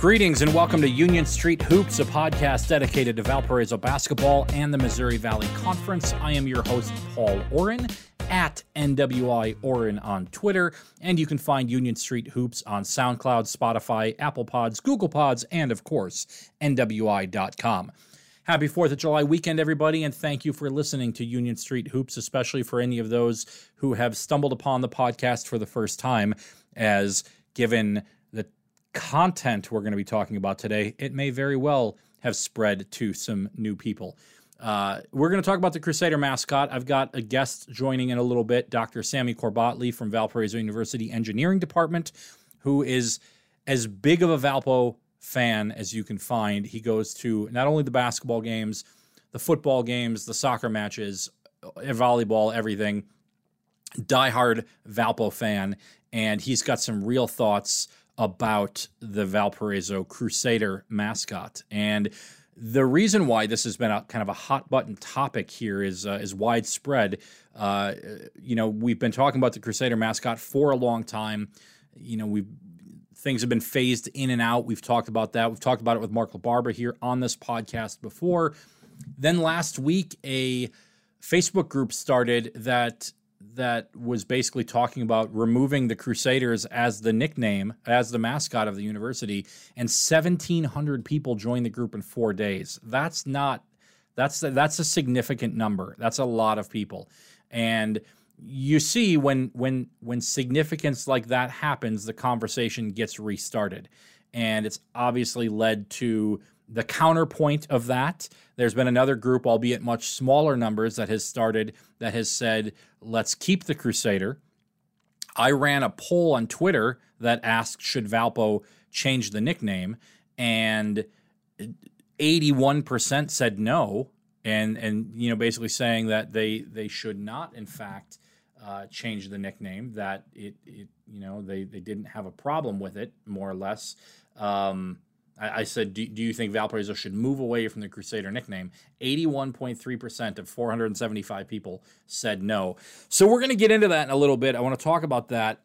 Greetings and welcome to Union Street Hoops, a podcast dedicated to Valparaiso basketball and the Missouri Valley Conference. I am your host, Paul Oren, at NWI Oren on Twitter, and you can find Union Street Hoops on SoundCloud, Spotify, Apple Pods, Google Pods, and of course, nwi.com. Happy 4th of July weekend, everybody, and thank you for listening to Union Street Hoops, especially for any of those who have stumbled upon the podcast for the first time, as given the content we're going to be talking about today, it may very well have spread to some new people. We're going to talk about the Crusader mascot. I've got a guest joining in a little bit, Dr. Sammy Corbatley from Valparaiso University Engineering Department, who is as big of a Valpo fan as you can find. He goes to not only the basketball games, the football games, the soccer matches, volleyball, everything. Diehard Valpo fan, and he's got some real thoughts about the Valparaiso Crusader mascot. And the reason why this has been a kind of a hot button topic here is widespread. We've been talking about the Crusader mascot for a long time. Things have been phased in and out. We've talked about that. We've talked about it with Mark LaBarbera here on this podcast before. Then last week, a Facebook group started that was basically talking about removing the Crusaders as the nickname, as the mascot of the university, and 1,700 people joined the group in 4 days. That's a significant number. That's a lot of people. And you see, when significance like that happens, the conversation gets restarted, and it's obviously led to the counterpoint of that. There's been another group, albeit much smaller numbers, that has started, that has said, let's keep the Crusader. I ran a poll on Twitter that asked, should Valpo change the nickname? And 81% said no, and basically saying that they should not, in fact, change the nickname, that they didn't have a problem with it, more or less. I said, do you think Valparaiso should move away from the Crusader nickname? 81.3% of 475 people said no. So we're going to get into that in a little bit. I want to talk about that.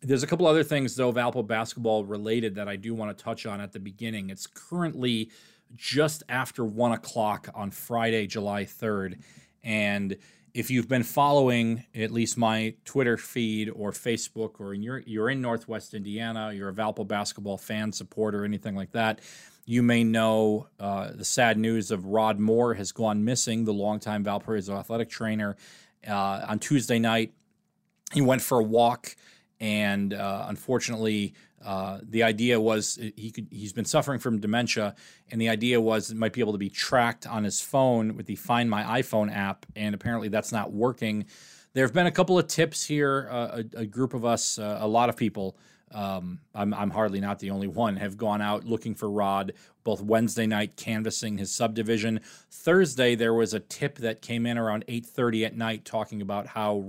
There's a couple other things, though, Valpo basketball related, that I do want to touch on at the beginning. It's currently just after 1 o'clock on Friday, July 3rd. And if you've been following at least my Twitter feed or Facebook, or you're in Northwest Indiana, you're a Valpo basketball fan, supporter, anything like that, you may know the sad news of Rod Moore has gone missing, the longtime Valparaiso athletic trainer. On Tuesday night, he went for a walk, and unfortunately, the idea was he's been suffering from dementia, and the idea was it might be able to be tracked on his phone with the Find My iPhone app, and apparently that's not working. There have been a couple of tips here. A group of us, a lot of people, I'm hardly not the only one, have gone out looking for Rod, both Wednesday night canvassing his subdivision. Thursday, there was a tip that came in around 8:30 at night talking about how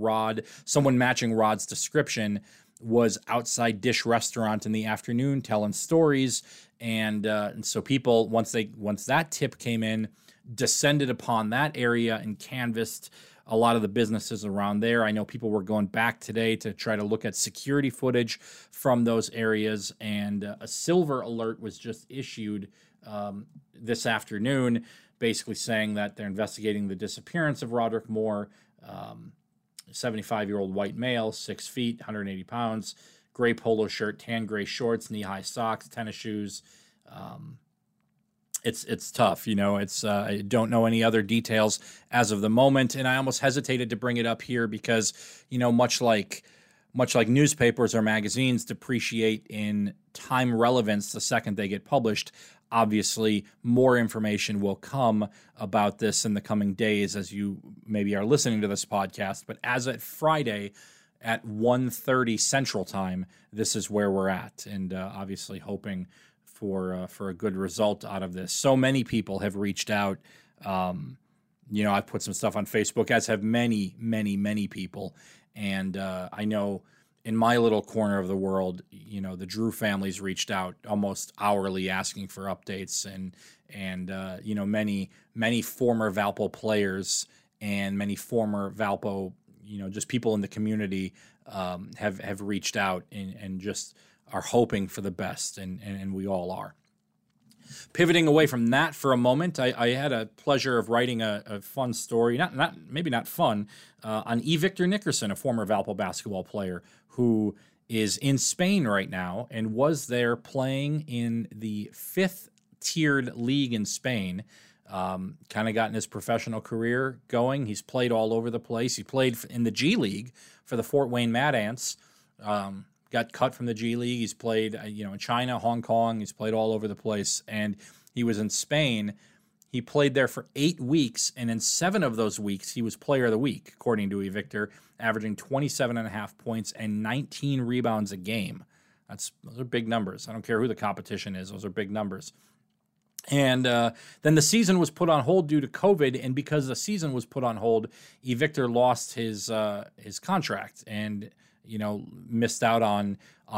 someone matching Rod's description was outside Dish Restaurant in the afternoon telling stories. And so people, once that tip came in, descended upon that area and canvassed a lot of the businesses around there. I know people were going back today to try to look at security footage from those areas. And a silver alert was just issued this afternoon, basically saying that they're investigating the disappearance of Roderick Moore, 75-year-old white male, 6 feet, 180 pounds, gray polo shirt, tan gray shorts, knee-high socks, tennis shoes. It's tough, I don't know any other details as of the moment, and I almost hesitated to bring it up here because, much like newspapers or magazines depreciate in time relevance the second they get published, obviously more information will come about this in the coming days as you maybe are listening to this podcast. But as at Friday at 1:30 Central Time, this is where we're at, and obviously hoping for a good result out of this. So many people have reached out. I've put some stuff on Facebook, as have many, many, many people. And I know in my little corner of the world, the Drew family's reached out almost hourly asking for updates, and many, many former Valpo players and many former Valpo, just people in the community have reached out and just are hoping for the best, and we all are. Pivoting away from that for a moment, I had a pleasure of writing a fun story, not fun, on E. Victor Nickerson, a former Valpo basketball player who is in Spain right now and was there playing in the fifth-tiered league in Spain. Kind of gotten his professional career going. He's played all over the place. He played in the G League for the Fort Wayne Mad Ants. Got cut from the G League. He's played, in China, Hong Kong. He's played all over the place. And he was in Spain. He played there for 8 weeks, and in 7 of those weeks, he was player of the week, according to E. Victor, averaging 27.5 points and 19 rebounds a game. Those are big numbers. I don't care who the competition is. Those are big numbers. And then the season was put on hold due to COVID, and because the season was put on hold, E. Victor lost his contract and missed out on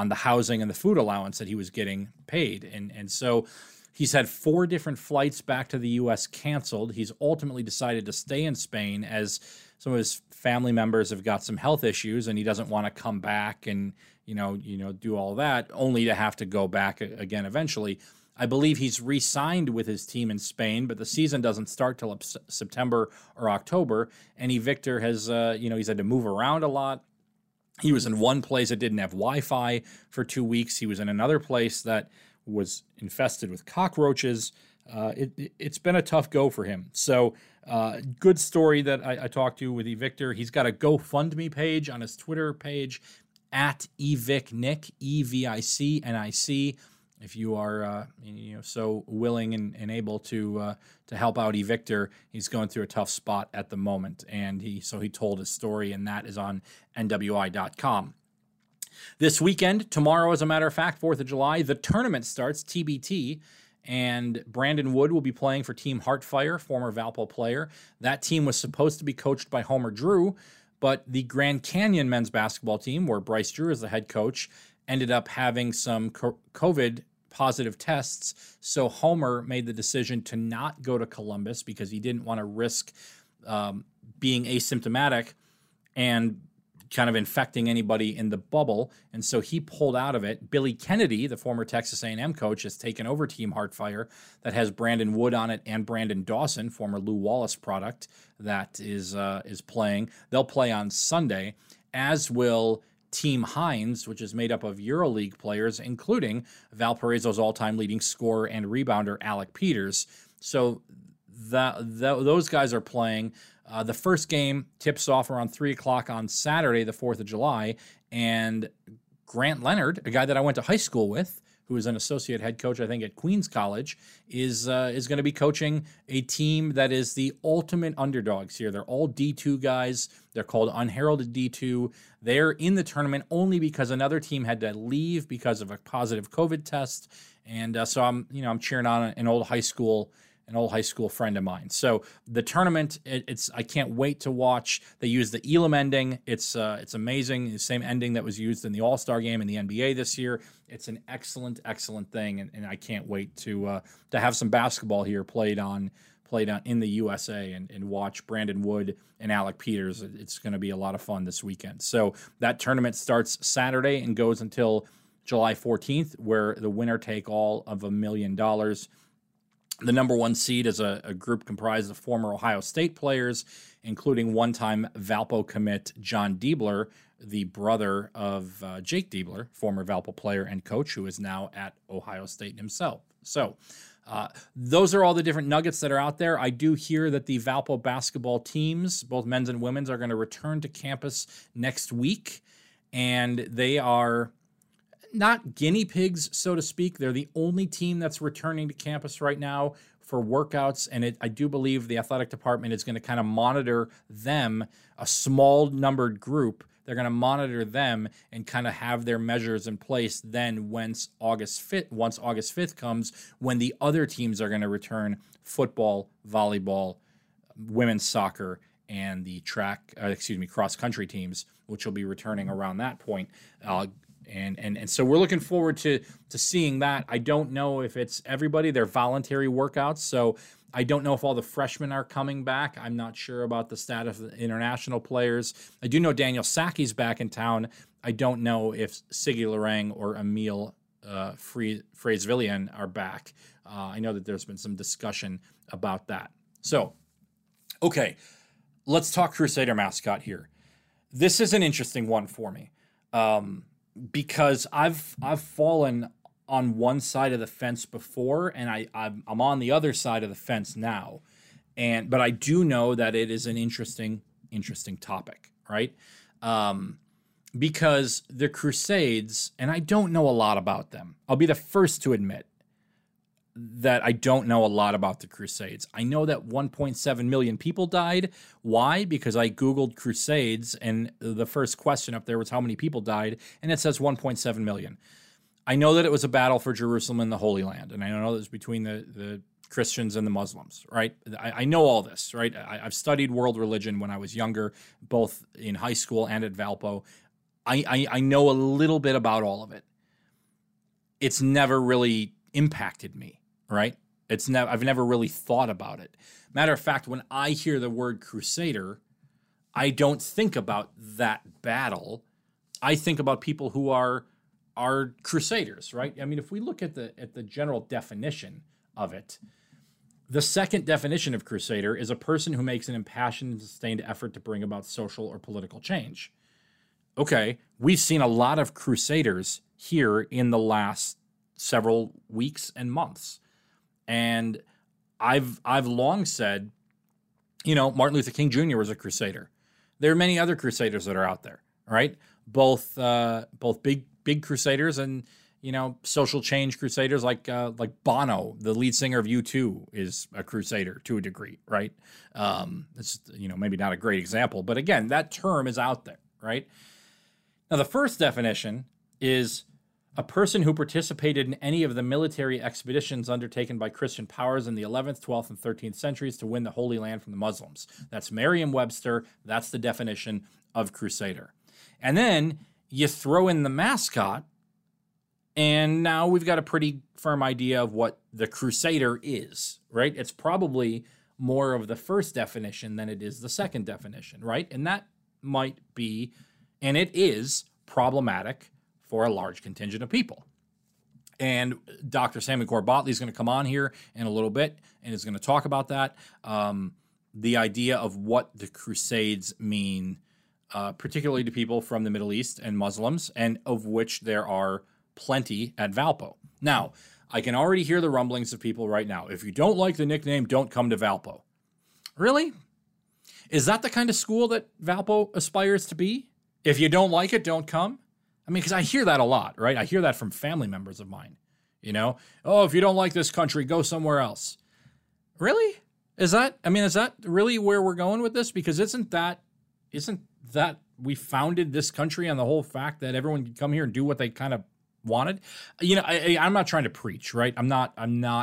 the housing and the food allowance that he was getting paid. And so he's had 4 different flights back to the U.S. canceled. He's ultimately decided to stay in Spain as some of his family members have got some health issues, and he doesn't want to come back and do all that, only to have to go back again eventually. I believe he's re-signed with his team in Spain, but the season doesn't start till September or October. And E. Victor has, he's had to move around a lot. He was in one place that didn't have Wi-Fi for 2 weeks. He was in another place that was infested with cockroaches. It's been a tough go for him. So good story that I talked to with E. Victor. He's got a GoFundMe page on his Twitter page, at EVicNick, E-V-I-C-N-I-C. If you are, so willing and able to help out E. Victor, he's going through a tough spot at the moment, and he told his story, and that is on nwi.com. This weekend, tomorrow, as a matter of fact, 4th of July, the tournament starts, TBT, and Brandon Wood will be playing for Team Heartfire, former Valpo player. That team was supposed to be coached by Homer Drew, but the Grand Canyon men's basketball team, where Bryce Drew is the head coach, ended up having some COVID positive tests, so Homer made the decision to not go to Columbus because he didn't want to risk being asymptomatic and kind of infecting anybody in the bubble, and so he pulled out of it. Billy Kennedy, the former Texas A&M coach, has taken over Team Heartfire that has Brandon Wood on it and Brandon Dawson, former Lew Wallace product, that is playing. They'll play on Sunday, as will Team Hines, which is made up of EuroLeague players, including Valparaiso's all-time leading scorer and rebounder, Alec Peters. So those guys are playing. The first game tips off around 3 o'clock on Saturday, the 4th of July, and Grant Leonard, a guy that I went to high school with, who is an associate head coach, I think, at Queens College, is going to be coaching a team that is the ultimate underdogs here. They're all D2 guys. They're called Unheralded D2. They're in the tournament only because another team had to leave because of a positive COVID test. And so I'm cheering on an old high school friend of mine. So the tournament, I can't wait to watch. They use the Elam ending. It's amazing. The same ending that was used in the All-Star game in the NBA this year. It's an excellent, excellent thing, and I can't wait to have some basketball here played on in the USA and watch Brandon Wood and Alec Peters. It's going to be a lot of fun this weekend. So that tournament starts Saturday and goes until July 14th, where the winner take all of $1 million. The number one seed is a group comprised of former Ohio State players, including one-time Valpo commit John Diebler, the brother of Jake Diebler, former Valpo player and coach, who is now at Ohio State himself. So those are all the different nuggets that are out there. I do hear that the Valpo basketball teams, both men's and women's, are going to return to campus next week, and they are not guinea pigs, so to speak. They're the only team that's returning to campus right now for workouts, and I do believe the athletic department is going to kind of monitor them, a small-numbered group. They're going to monitor them and kind of have their measures in place then once August 5th comes, when the other teams are going to return: football, volleyball, women's soccer, and the cross-country teams, which will be returning around that point. And so we're looking forward to seeing that. I don't know if it's everybody. They're voluntary workouts, so I don't know if all the freshmen are coming back. I'm not sure about the status of the international players. I do know Daniel Saki's back in town. I don't know if Siggy Lorang or Emil Frazevillian are back. I know that there's been some discussion about that. So, okay, let's talk Crusader mascot here. This is an interesting one for me because I've fallen on one side of the fence before, and I'm on the other side of the fence now. But I do know that it is an interesting topic, right? Because the Crusades, and I don't know a lot about them. I'll be the first to admit that I don't know a lot about the Crusades. I know that 1.7 million people died. Why? Because I Googled Crusades, and the first question up there was how many people died, and it says 1.7 million. I know that it was a battle for Jerusalem and the Holy Land, and I know it was between the Christians and the Muslims, right? I know all this, right? I've studied world religion when I was younger, both in high school and at Valpo. I know a little bit about all of it. It's never really impacted me, right? I've never really thought about it. Matter of fact, when I hear the word crusader, I don't think about that battle. I think about people who are crusaders, right? I mean, if we look at the general definition of it, the second definition of crusader is a person who makes an impassioned and sustained effort to bring about social or political change. Okay, we've seen a lot of crusaders here in the last several weeks and months. And I've long said, you know, Martin Luther King Jr. was a crusader. There are many other crusaders that are out there, right? Both big crusaders and, you know, social change crusaders like Bono, the lead singer of U2, is a crusader to a degree, right? It's, you know, maybe not a great example, but again, that term is out there, right? Now, the first definition is a person who participated in any of the military expeditions undertaken by Christian powers in the 11th, 12th, and 13th centuries to win the Holy Land from the Muslims. That's Merriam-Webster. That's the definition of crusader. And then you throw in the mascot, and now we've got a pretty firm idea of what the crusader is, right? It's probably more of the first definition than it is the second definition, right? And that might be, and it is, problematic for a large contingent of people. And Dr. Sammy Corbatley is going to come on here in a little bit and is going to talk about that, the idea of what the Crusades mean, particularly to people from the Middle East and Muslims, and of which there are plenty at Valpo. Now, I can already hear the rumblings of people right now. If you don't like the nickname, don't come to Valpo. Really? Is that the kind of school that Valpo aspires to be? If you don't like it, don't come? I mean, because I hear that a lot, right? I hear that from family members of mine, you know? Oh, if you don't like this country, go somewhere else. Really? Is that really where we're going with this? Because isn't that we founded this country on the whole fact that everyone could come here and do what they kind of wanted? You know, I'm not trying to preach, right? I'm not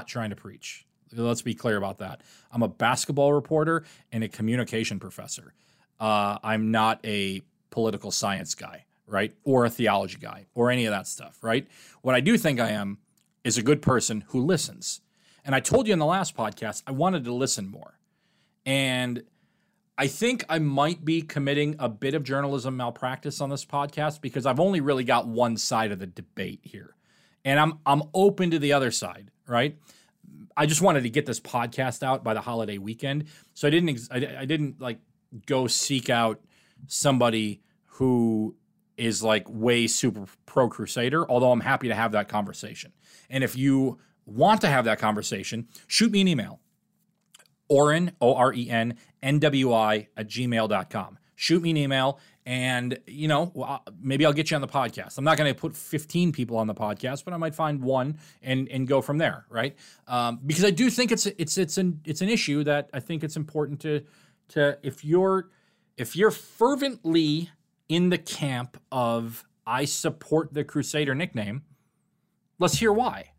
trying to preach. Let's be clear about that. I'm a basketball reporter and a communication professor. I'm not a political science guy, right? Or a theology guy or any of that stuff, right? What I do think I am is a good person who listens. And I told you in the last podcast, I wanted to listen more. And I think I might be committing a bit of journalism malpractice on this podcast because I've only really got one side of the debate here. And I'm open to the other side, right? I just wanted to get this podcast out by the holiday weekend. So I didn't like go seek out somebody who is like way super pro crusader, although I'm happy to have that conversation. And if you want to have that conversation, shoot me an email. Oren, O-R-E-N, NWI at gmail.com. Shoot me an email and, you know, maybe I'll get you on the podcast. I'm not going to put 15 people on the podcast, but I might find one and go from there, right? Because I do think it's an issue that I think it's important to if you're fervently in the camp of I support the Crusader nickname, let's hear why.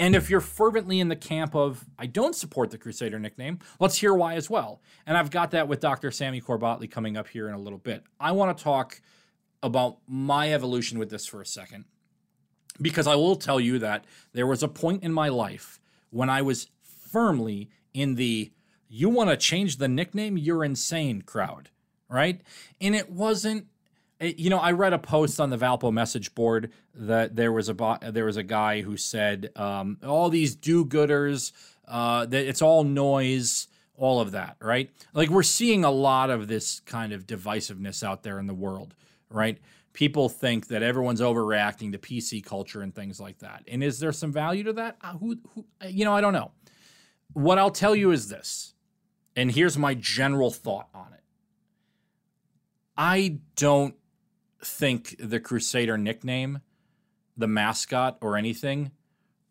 And if you're fervently in the camp of, I don't support the Crusader nickname, let's hear why as well. And I've got that with Dr. Sammy Corbatley coming up here in a little bit. I want to talk about my evolution with this for a second, because I will tell you that there was a point in my life when I was firmly in the you want to change the nickname, you're insane crowd, right? And it wasn't, you know, I read a post on the Valpo message board that there was a guy who said all these do-gooders, that it's all noise, all of that, right? Like, we're seeing a lot of this kind of divisiveness out there in the world, right? People think that everyone's overreacting to PC culture and things like that. And is there some value to that? I don't know. What I'll tell you is this, and here's my general thought on it. I don't think the Crusader nickname, the mascot, or anything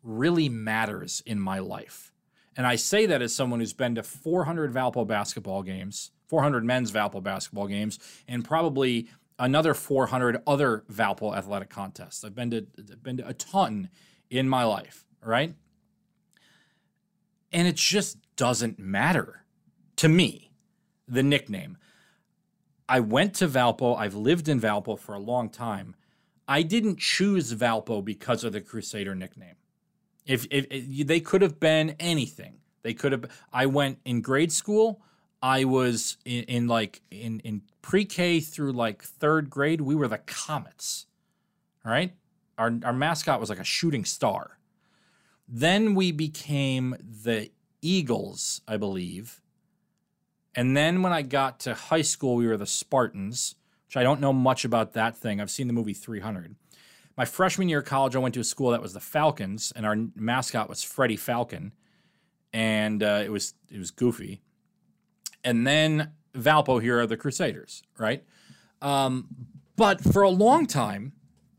really matters in my life. And I say that as someone who's been to 400 Valpo basketball games, 400 men's Valpo basketball games, and probably another 400 other Valpo athletic contests. I've been to a ton in my life, right? And it just doesn't matter to me, the nickname. I went to Valpo. I've lived in Valpo for a long time. I didn't choose Valpo because of the Crusader nickname. If they could have been anything, they could have. I went in grade school. I was in pre-K through like third grade. We were the Comets, all right? Our mascot was like a shooting star. Then we became the Eagles, I believe. And then when I got to high school, we were the Spartans, which I don't know much about that thing. I've seen the movie 300. My freshman year of college, I went to a school that was the Falcons, and our mascot was Freddie Falcon, and it was goofy. And then Valpo, here are the Crusaders, right? But for a long time,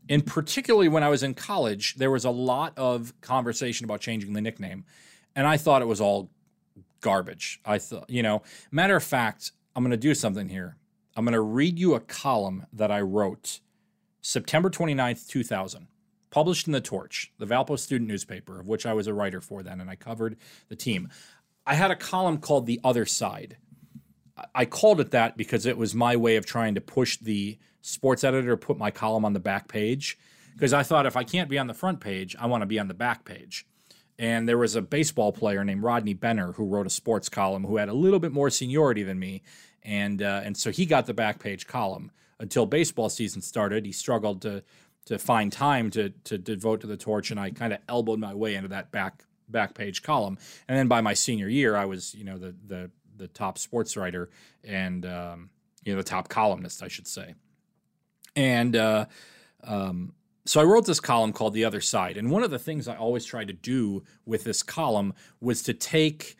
and particularly when I was in college, there was a lot of conversation about changing the nickname, and I thought it was all garbage. I thought, you know, matter of fact, I'm going to do something here. I'm going to read you a column that I wrote September 29th, 2000, published in The Torch, the Valpo student newspaper, of which I was a writer for then, and I covered the team. I had a column called The Other Side. I called it that because it was my way of trying to push the sports editor to put my column on the back page, because I thought if I can't be on the front page, I want to be on the back page. And there was a baseball player named Rodney Benner who wrote a sports column who had a little bit more seniority than me, and so he got the back page column. Until baseball season started, he struggled to find time to devote to The Torch, and I kind of elbowed my way into that back page column. And then by my senior year, I was, you know, the top sports writer and the top columnist, I should say. And so I wrote this column called The Other Side. And one of the things I always tried to do with this column was to take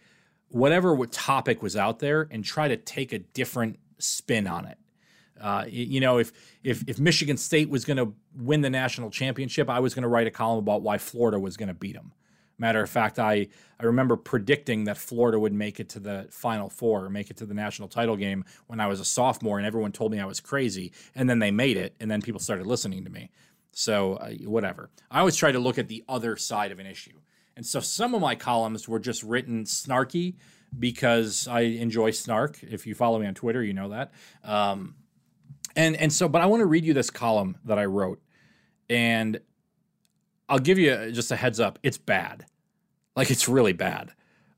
whatever topic was out there and try to take a different spin on it. If Michigan State was going to win the national championship, I was going to write a column about why Florida was going to beat them. Matter of fact, I remember predicting that Florida would make it to the Final Four, or make it to the national title game when I was a sophomore, and everyone told me I was crazy, and then they made it, and then people started listening to me. So whatever. I always try to look at the other side of an issue. And so some of my columns were just written snarky because I enjoy snark. If you follow me on Twitter, you know that. And so, but I want to read you this column that I wrote, and I'll give you just a heads up. It's bad. Like, it's really bad.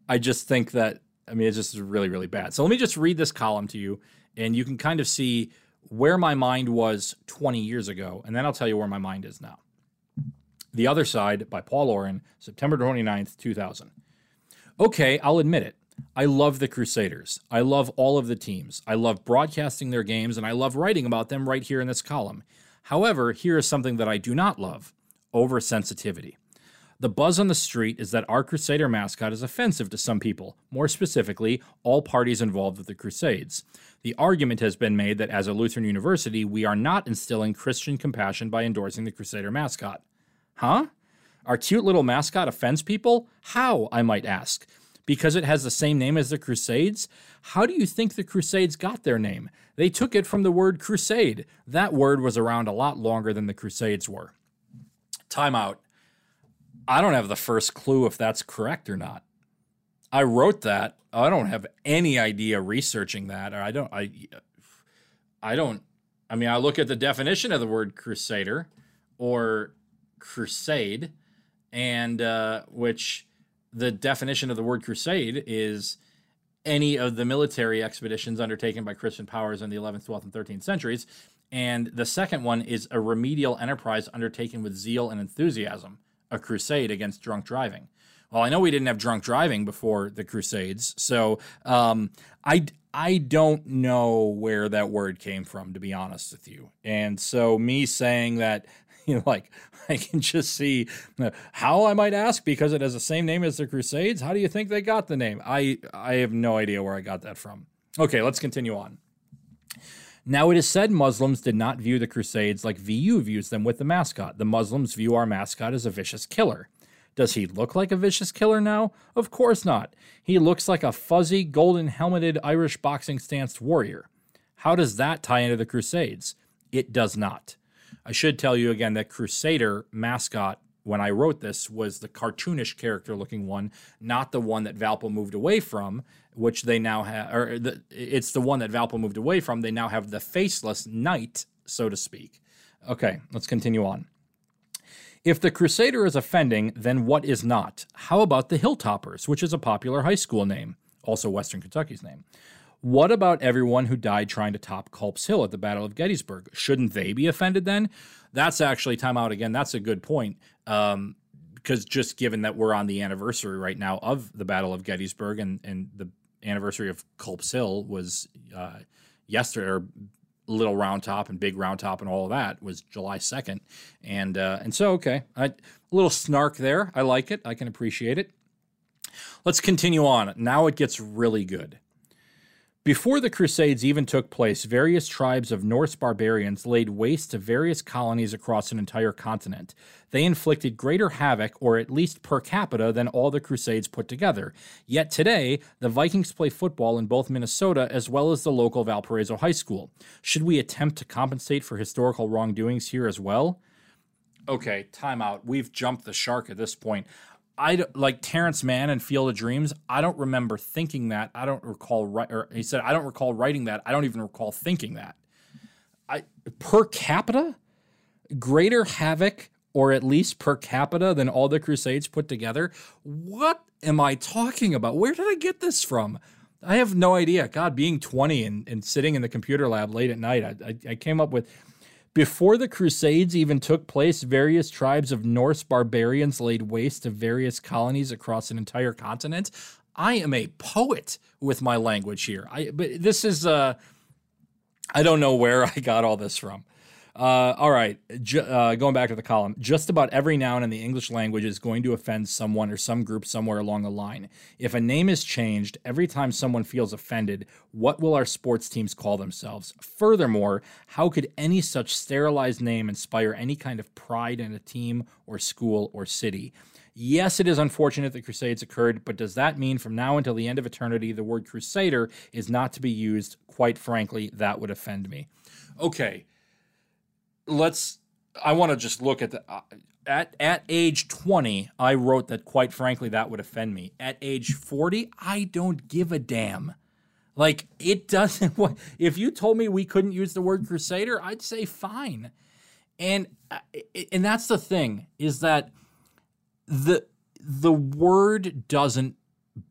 I just think that, I mean, it's just really, really bad. So let me just read this column to you, and you can kind of see where my mind was 20 years ago. And then I'll tell you where my mind is now. The Other Side by Paul Oren, September 29th, 2000. Okay, I'll admit it. I love the Crusaders. I love all of the teams. I love broadcasting their games, and I love writing about them right here in this column. However, here is something that I do not love: oversensitivity. The buzz on the street is that our Crusader mascot is offensive to some people, more specifically, all parties involved with the Crusades. The argument has been made that as a Lutheran university, we are not instilling Christian compassion by endorsing the Crusader mascot. Huh? Our cute little mascot offends people? How, I might ask? Because it has the same name as the Crusades? How do you think the Crusades got their name? They took it from the word crusade. That word was around a lot longer than the Crusades were. Time out. I don't have the first clue if that's correct or not. I wrote that. I don't have any idea researching that. I mean, I look at the definition of the word crusader or crusade, and which the definition of the word crusade is any of the military expeditions undertaken by Christian powers in the 11th, 12th, and 13th centuries. And the second one is a remedial enterprise undertaken with zeal and enthusiasm, a crusade against drunk driving. Well, I know we didn't have drunk driving before the Crusades, so I don't know where that word came from, to be honest with you. And so me saying that, you know, like, I can just see how I might ask, because it has the same name as the Crusades. How do you think they got the name? I have no idea where I got that from. Okay, let's continue on. Now, it is said Muslims did not view the Crusades like VU views them with the mascot. The Muslims view our mascot as a vicious killer. Does he look like a vicious killer now? Of course not. He looks like a fuzzy, golden-helmeted Irish boxing-stanced warrior. How does that tie into the Crusades? It does not. I should tell you again that Crusader mascot, when I wrote this, was the cartoonish character-looking one, not the one that Valpo moved away from, which they now have, or it's the one that Valpo moved away from. They now have the faceless knight, so to speak. Okay, let's continue on. If the Crusader is offending, then what is not? How about the Hilltoppers, which is a popular high school name, also Western Kentucky's name? What about everyone who died trying to top Culp's Hill at the Battle of Gettysburg? Shouldn't they be offended then? That's actually, time out again, that's a good point, because just given that we're on the anniversary right now of the Battle of Gettysburg, and the anniversary of Culp's Hill was yesterday, or Little Round Top and Big Round Top and all of that was July 2nd. And so, okay, a little snark there. I like it. I can appreciate it. Let's continue on. Now it gets really good. Before the Crusades even took place, various tribes of Norse barbarians laid waste to various colonies across an entire continent. They inflicted greater havoc, or at least per capita, than all the Crusades put together. Yet today, the Vikings play football in both Minnesota as well as the local Valparaiso High School. Should we attempt to compensate for historical wrongdoings here as well? Okay, time out. We've jumped the shark at this point. Like Terrence Mann and Field of Dreams, I don't remember thinking that. I don't recall, or he said, I don't recall writing that. I don't even recall thinking that. Per capita? Greater havoc, or at least per capita, than all the Crusades put together? What am I talking about? Where did I get this from? I have no idea. God, being 20 and sitting in the computer lab late at night, I came up with... Before the Crusades even took place, various tribes of Norse barbarians laid waste to various colonies across an entire continent. I am a poet with my language here. But this is, I don't know where I got all this from. All right, going back to the column. Just about every noun in the English language is going to offend someone or some group somewhere along the line. If a name is changed every time someone feels offended, what will our sports teams call themselves? Furthermore, how could any such sterilized name inspire any kind of pride in a team or school or city? Yes, it is unfortunate the Crusades occurred, but does that mean from now until the end of eternity, the word crusader is not to be used? Quite frankly, that would offend me. Okay. I want to just look at at age 20, I wrote that, quite frankly, that would offend me. At age 40, I don't give a damn. Like, it doesn't, if you told me we couldn't use the word crusader, I'd say fine. And that's the thing, is that the word doesn't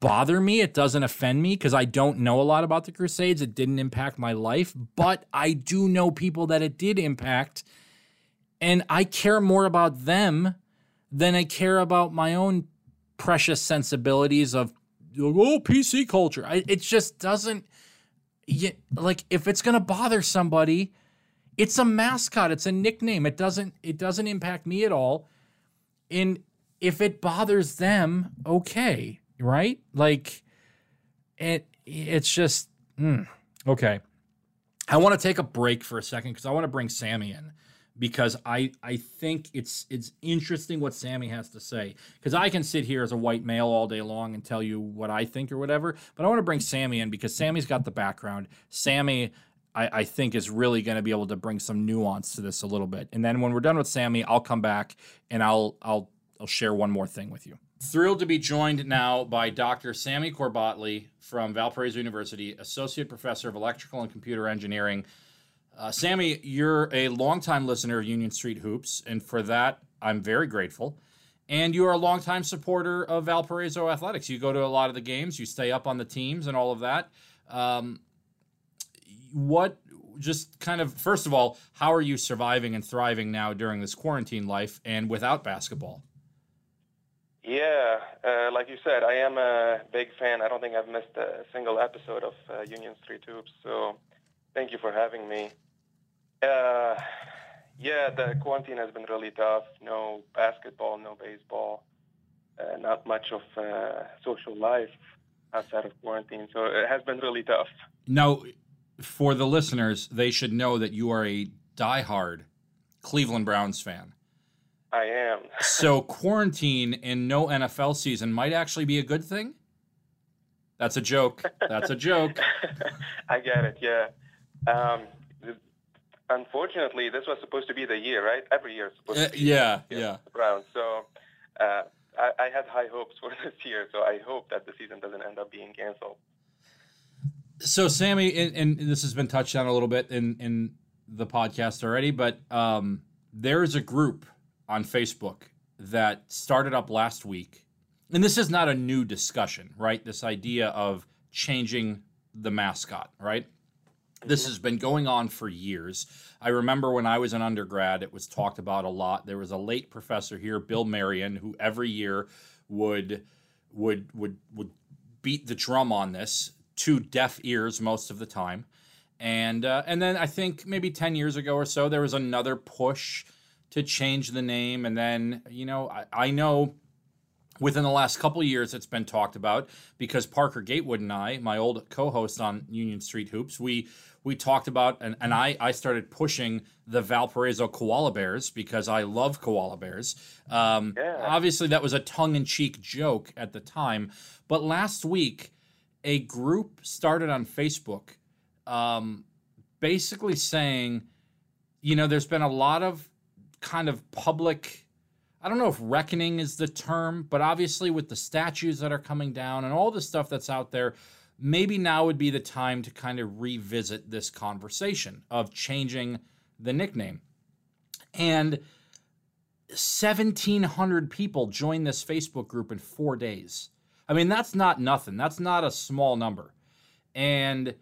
bother me. It doesn't offend me because I don't know a lot about the Crusades. It didn't impact my life, but I do know people that it did impact, and I care more about them than I care about my own precious sensibilities of, oh, PC culture. It just doesn't, like, if it's going to bother somebody, it's a mascot. It's a nickname. It doesn't impact me at all. And if it bothers them, okay. Right? Like, it's just, okay. I want to take a break for a second because I want to bring Sammy in, because I think it's interesting what Sammy has to say, because I can sit here as a white male all day long and tell you what I think or whatever, but I want to bring Sammy in because Sammy's got the background. Sammy, I think, is really going to be able to bring some nuance to this a little bit. And then when we're done with Sammy, I'll come back and I'll share one more thing with you. Thrilled to be joined now by Dr. Sammy Corbatley from Valparaiso University, Associate Professor of Electrical and Computer Engineering. Sammy, you're a longtime listener of Union Street Hoops, and for that, I'm very grateful. And you are a longtime supporter of Valparaiso Athletics. You go to a lot of the games. You stay up on the teams and all of that. What just kind of, first of all, how are you surviving and thriving now during this quarantine life and without basketball? Yeah, like you said, I am a big fan. I don't think I've missed a single episode of Union Street Hoops, so thank you for having me. Yeah, the quarantine has been really tough. No basketball, no baseball, not much of social life outside of quarantine. So it has been really tough. Now, for the listeners, they should know that you are a diehard Cleveland Browns fan. I am. So quarantine and no NFL season might actually be a good thing? That's a joke. That's a joke. I get it, yeah. Unfortunately, this was supposed to be the year, right? Every year it's supposed to be Browns. So I had high hopes for this year, so I hope that the season doesn't end up being canceled. So, Sammy, and this has been touched on a little bit in the podcast already, but there is a group on Facebook that started up last week. And this is not a new discussion, right? This idea of changing the mascot, right? This has been going on for years. I remember when I was an undergrad, it was talked about a lot. There was a late professor here, Bill Marion, who every year would beat the drum on this to deaf ears most of the time. And then I think maybe 10 years ago or so, there was another push to change the name. And then, you know, I know within the last couple of years, it's been talked about because Parker Gatewood and I, my old co-host on Union Street Hoops, we talked about, and I started pushing the Valparaiso Koala Bears because I love koala bears. Obviously, that was a tongue-in-cheek joke at the time. But last week, a group started on Facebook basically saying, you know, there's been a lot of kind of public, I don't know if reckoning is the term, but obviously with the statues that are coming down and all the stuff that's out there, maybe now would be the time to kind of revisit this conversation of changing the nickname. And 1,700 people joined this Facebook group in 4 days. I mean, that's not nothing. That's not a small number. And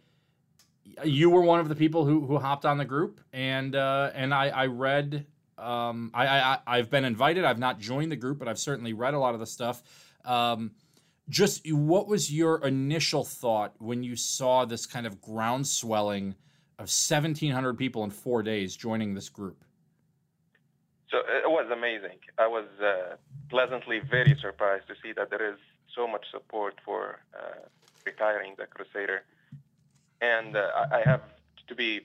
you were one of the people who hopped on the group, and I read... I've been invited. I've not joined the group, but I've certainly read a lot of the stuff. Just what was your initial thought when you saw this kind of groundswelling of 1,700 people in 4 days joining this group? So it was amazing. I was pleasantly very surprised to see that there is so much support for retiring the Crusader. And I have to be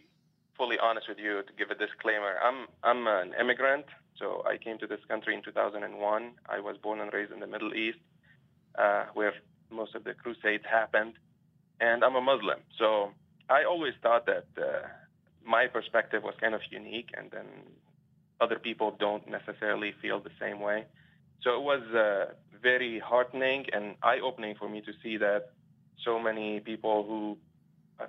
fully honest with you, to give a disclaimer, I'm an immigrant, so I came to this country in 2001. I was born and raised in the Middle East, where most of the Crusades happened, and I'm a Muslim. So I always thought that my perspective was kind of unique, and then other people don't necessarily feel the same way. So it was very heartening and eye-opening for me to see that so many people who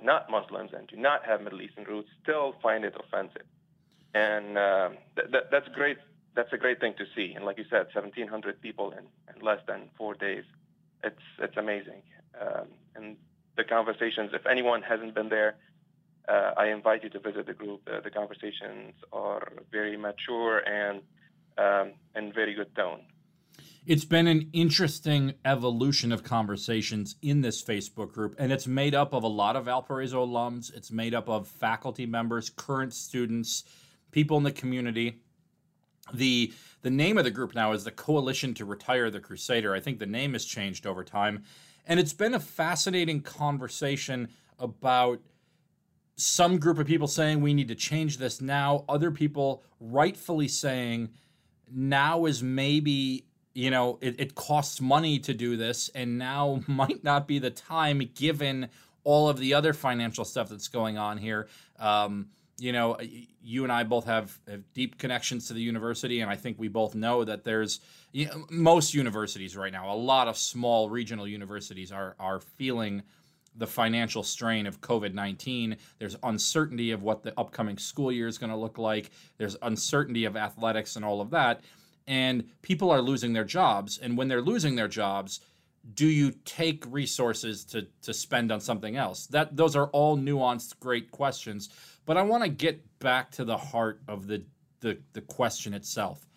not Muslims and do not have Middle Eastern roots still find it offensive. And that's great. That's a great thing to see. And like you said, 1,700 people in less than 4 days. It's amazing. And the conversations, if anyone hasn't been there, I invite you to visit the group. The conversations are very mature and very good tone. It's been an interesting evolution of conversations in this Facebook group, and it's made up of a lot of Valparaiso alums. It's made up of faculty members, current students, people in the community. The name of the group now is the Coalition to Retire the Crusader. I think the name has changed over time. And it's been a fascinating conversation about some group of people saying we need to change this now, other people rightfully saying now is maybe... You know, it costs money to do this, and now might not be the time given all of the other financial stuff that's going on here. You know, you and I both have deep connections to the university, and I think we both know that there's, you know, most universities right now, a lot of small regional universities are feeling the financial strain of COVID-19. There's uncertainty of what the upcoming school year is going to look like. There's uncertainty of athletics and all of that. and people are losing their jobs. And when they're losing their jobs, do you take resources to spend on something else? Those are all nuanced, great questions. But I want to get back to the heart of the question itself.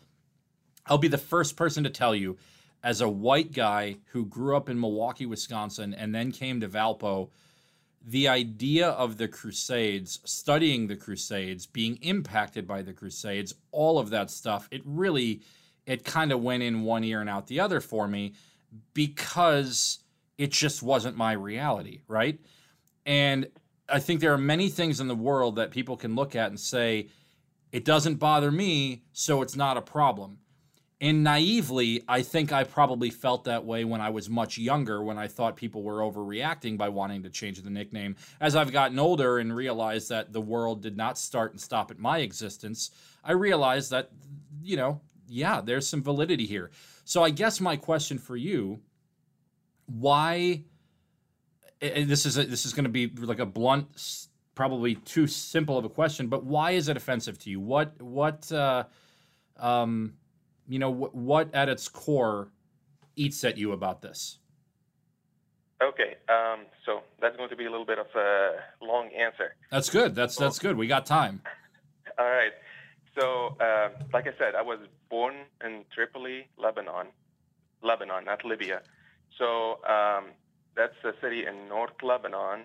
I'll be the first person to tell you, as a white guy who grew up in Milwaukee, Wisconsin, and then came to Valpo, the idea of the Crusades, studying the Crusades, being impacted by the Crusades, all of that stuff, it kind of went in one ear and out the other for me, because it just wasn't my reality, right? And I think there are many things in the world that people can look at and say, it doesn't bother me, so it's not a problem. And naively, I think I probably felt that way when I was much younger, when I thought people were overreacting by wanting to change the nickname. As I've gotten older and realized that the world did not start and stop at my existence, I realized that, there's some validity here. So I guess my question for you, why, and this is going to be like a blunt, probably too simple of a question, but why is it offensive to you? What at its core eats at you about this? Okay, so that's going to be a little bit of a long answer. That's good. That's good. We got time. All right. So, like I said, I was born in Tripoli, Lebanon, not Libya. So that's a city in North Lebanon.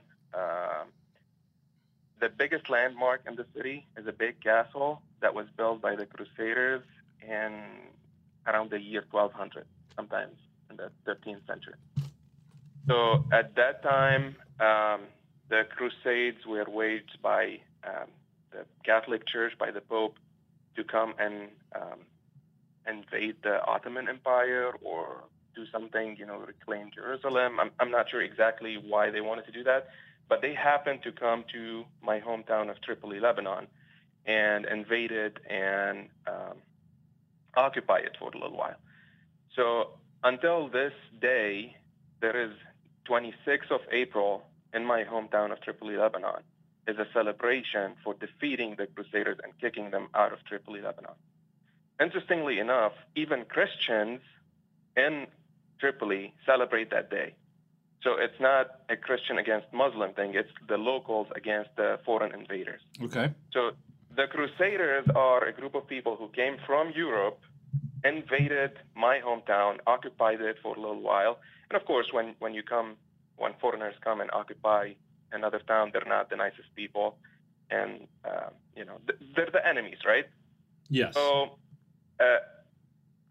The biggest landmark in the city is a big castle that was built by the Crusaders in around the year 1200, sometimes in the 13th century. So at that time, the Crusades were waged by the Catholic Church, by the Pope, to come and invade the Ottoman Empire or do something, reclaim Jerusalem. I'm not sure exactly why they wanted to do that, but they happened to come to my hometown of Tripoli, Lebanon, and invaded and occupy it for a little while. So until this day, there is 26th of April in my hometown of Tripoli, Lebanon, is a celebration for defeating the Crusaders and kicking them out of Tripoli, Lebanon. Interestingly enough, even Christians in Tripoli celebrate that day. So it's not a Christian against Muslim thing. It's the locals against the foreign invaders. Okay. So the Crusaders are a group of people who came from Europe, invaded my hometown, occupied it for a little while. And of course, when foreigners come and occupy another town, they're not the nicest people. And, they're the enemies, right? Yes. So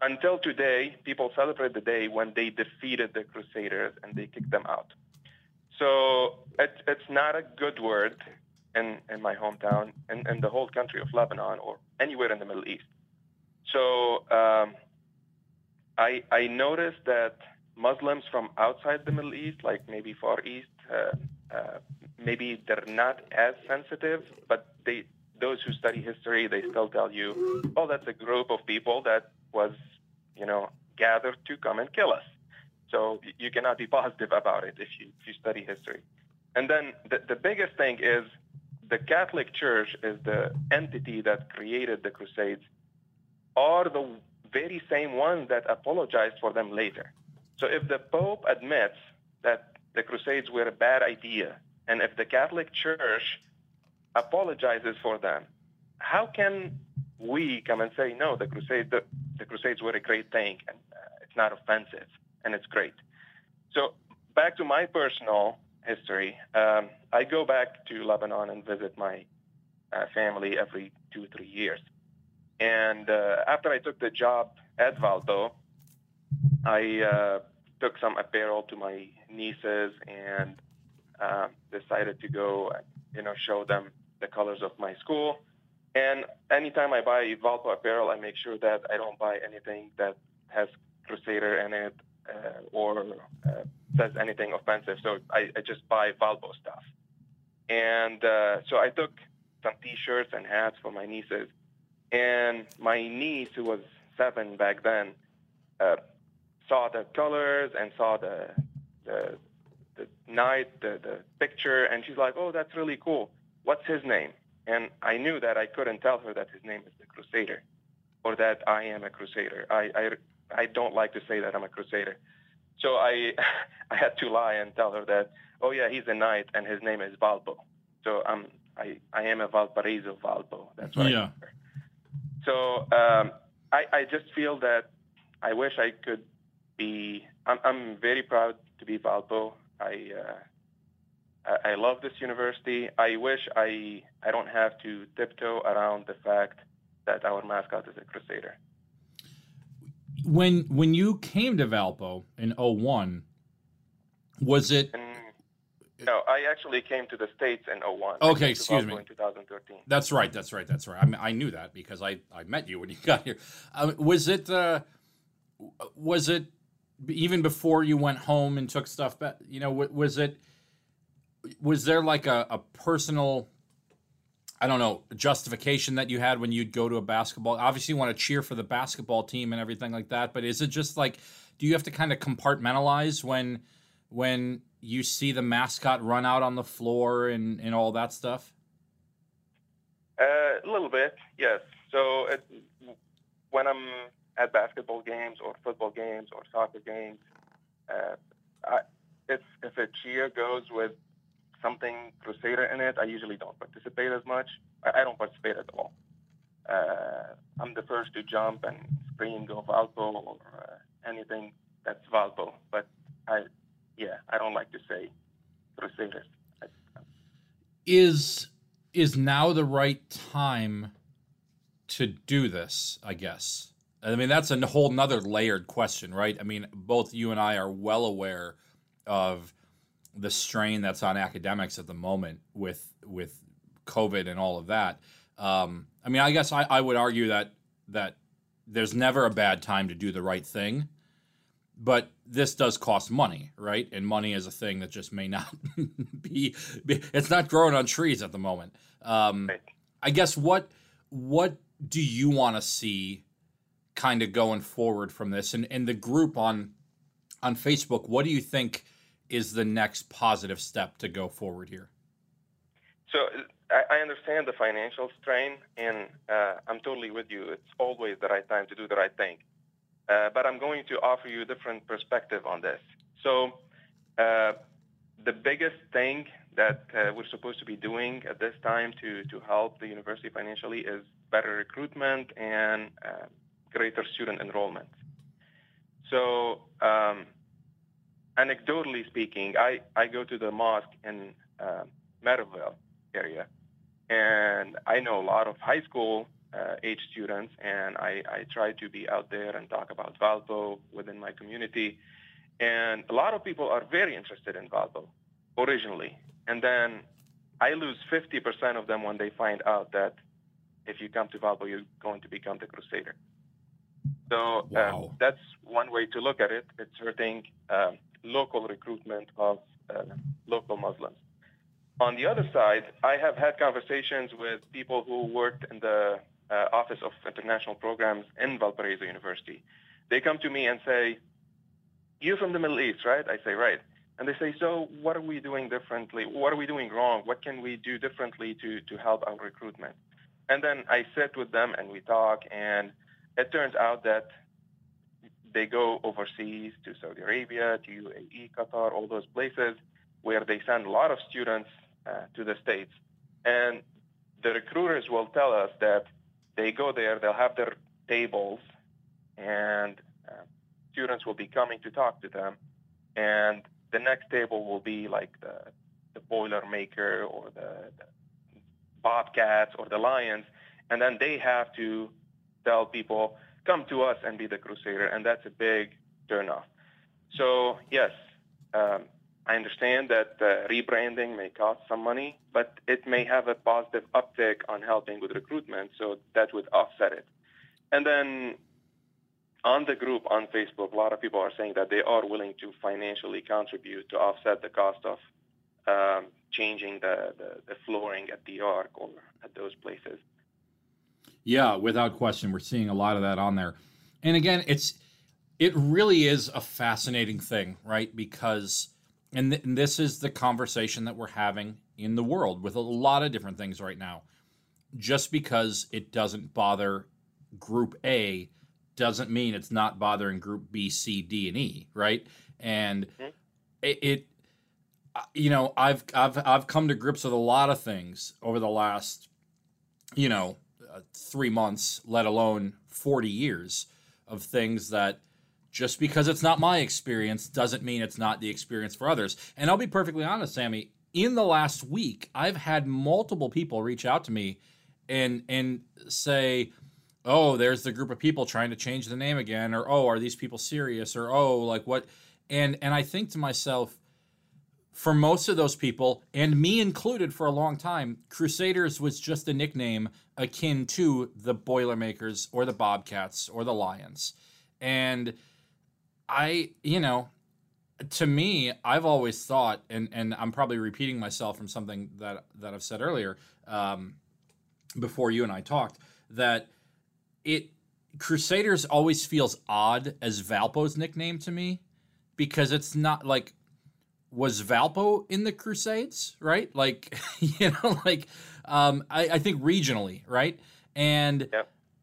until today, people celebrate the day when they defeated the Crusaders and they kicked them out. So it's not a good word in my hometown and in the whole country of Lebanon or anywhere in the Middle East. So I noticed that Muslims from outside the Middle East, like maybe Far East, maybe they're not as sensitive, but those who study history, they still tell you, oh, that's a group of people that was, gathered to come and kill us. So you cannot be positive about it if you study history. And then the biggest thing is the Catholic Church is the entity that created the Crusades, are the very same ones that apologized for them later. So if the Pope admits that the Crusades were a bad idea, and if the Catholic Church apologizes for them, how can we come and say, no, the Crusades were a great thing, and it's not offensive, and it's great? So back to my personal history. I go back to Lebanon and visit my family every 2-3 years. And after I took the job at Valpo, I took some apparel to my nieces and decided to go, show them the colors of my school. And anytime I buy Valpo apparel, I make sure that I don't buy anything that has Crusader in it or says anything offensive. So I just buy Valpo stuff. And so I took some T-shirts and hats for my nieces. And my niece, who was 7 back then, saw the colors and saw the night, the picture, and she's like, oh, that's really cool. What's his name? And I knew that I couldn't tell her that his name is the Crusader, or that I am a crusader. I don't like to say that I'm a crusader. So I had to lie and tell her that, oh, yeah, he's a knight and his name is Valpo. So I am a Valparaiso Valpo. That's right. Yeah. So I just feel that I wish I could be – I'm very proud to be Valpo. I love this university. I wish I don't have to tiptoe around the fact that our mascot is a Crusader. When you came to Valpo in 01, was it? No, I actually came to the States in 01. Okay, excuse me. In 2013. That's right. I knew that because I met you when you got here. Was it even before you went home and took stuff back? You know, was it? Was there like a personal, I don't know, justification that you had when you'd go to a basketball? Obviously, you want to cheer for the basketball team and everything like that, but is it just like, do you have to kind of compartmentalize when you see the mascot run out on the floor and all that stuff? A little bit, yes. So when I'm at basketball games or football games or soccer games, if a cheer goes with something Crusader in it, I usually don't participate as much. I don't participate at all. I'm the first to jump and scream, go Valpo, or anything that's Valpo. But I don't like to say Crusaders. Is now the right time to do this, I guess? I mean, that's a whole nother layered question, right? I mean, both you and I are well aware of the strain that's on academics at the moment with COVID and all of that. I mean, I guess I would argue that there's never a bad time to do the right thing, but this does cost money, right? And money is a thing that just may not be it's not growing on trees at the moment. I guess what do you want to see kind of going forward from this? And the group on Facebook, what do you think is the next positive step to go forward here? So I understand the financial strain, and I'm totally with you. It's always the right time to do the right thing. But I'm going to offer you a different perspective on this. So the biggest thing that we're supposed to be doing at this time to help the university financially is better recruitment and greater student enrollment. So anecdotally speaking, I go to the mosque in Maryville area, and I know a lot of high school age students, and I try to be out there and talk about Valpo within my community. And a lot of people are very interested in Valpo originally. And then I lose 50% of them when they find out that if you come to Valpo, you're going to become the Crusader. So wow. That's one way to look at it. It's hurting local recruitment of local Muslims. On the other side, I have had conversations with people who worked in the Office of International Programs in Valparaiso University. They come to me and say, "You're from the Middle East, right?" I say, "Right." And they say, "So what are we doing differently? What are we doing wrong? What can we do differently to help our recruitment?" And then I sit with them and we talk, and it turns out that they go overseas to Saudi Arabia, to UAE, Qatar, all those places where they send a lot of students to the States. And the recruiters will tell us that they go there, they'll have their tables, and students will be coming to talk to them. And the next table will be like the Boilermaker or the Bobcats or the Lions. And then they have to tell people, come to us and be the Crusader, and that's a big turnoff. So, yes, I understand that rebranding may cost some money, but it may have a positive uptick on helping with recruitment, so that would offset it. And then on the group on Facebook, a lot of people are saying that they are willing to financially contribute to offset the cost of changing the flooring at the Arc or at those places. Yeah, without question, we're seeing a lot of that on there. And again, it really is a fascinating thing, right? Because, and this is the conversation that we're having in the world with a lot of different things right now. Just because it doesn't bother Group A doesn't mean it's not bothering Group B, C, D, and E, right? And I've come to grips with a lot of things over the last, 3 months, let alone 40 years of things that just because it's not my experience doesn't mean it's not the experience for others. And I'll be perfectly honest, Sammy, in the last week, I've had multiple people reach out to me and say, oh, there's the group of people trying to change the name again, or, oh, are these people serious, or, oh, like what? And I think to myself, for most of those people, and me included for a long time, Crusaders was just a nickname akin to the Boilermakers or the Bobcats or the Lions. And I, to me, I've always thought, and I'm probably repeating myself from something that I've said earlier, before you and I talked, that Crusaders always feels odd as Valpo's nickname to me, because it's not like, was Valpo in the Crusades, right? Like, I think regionally, right? And,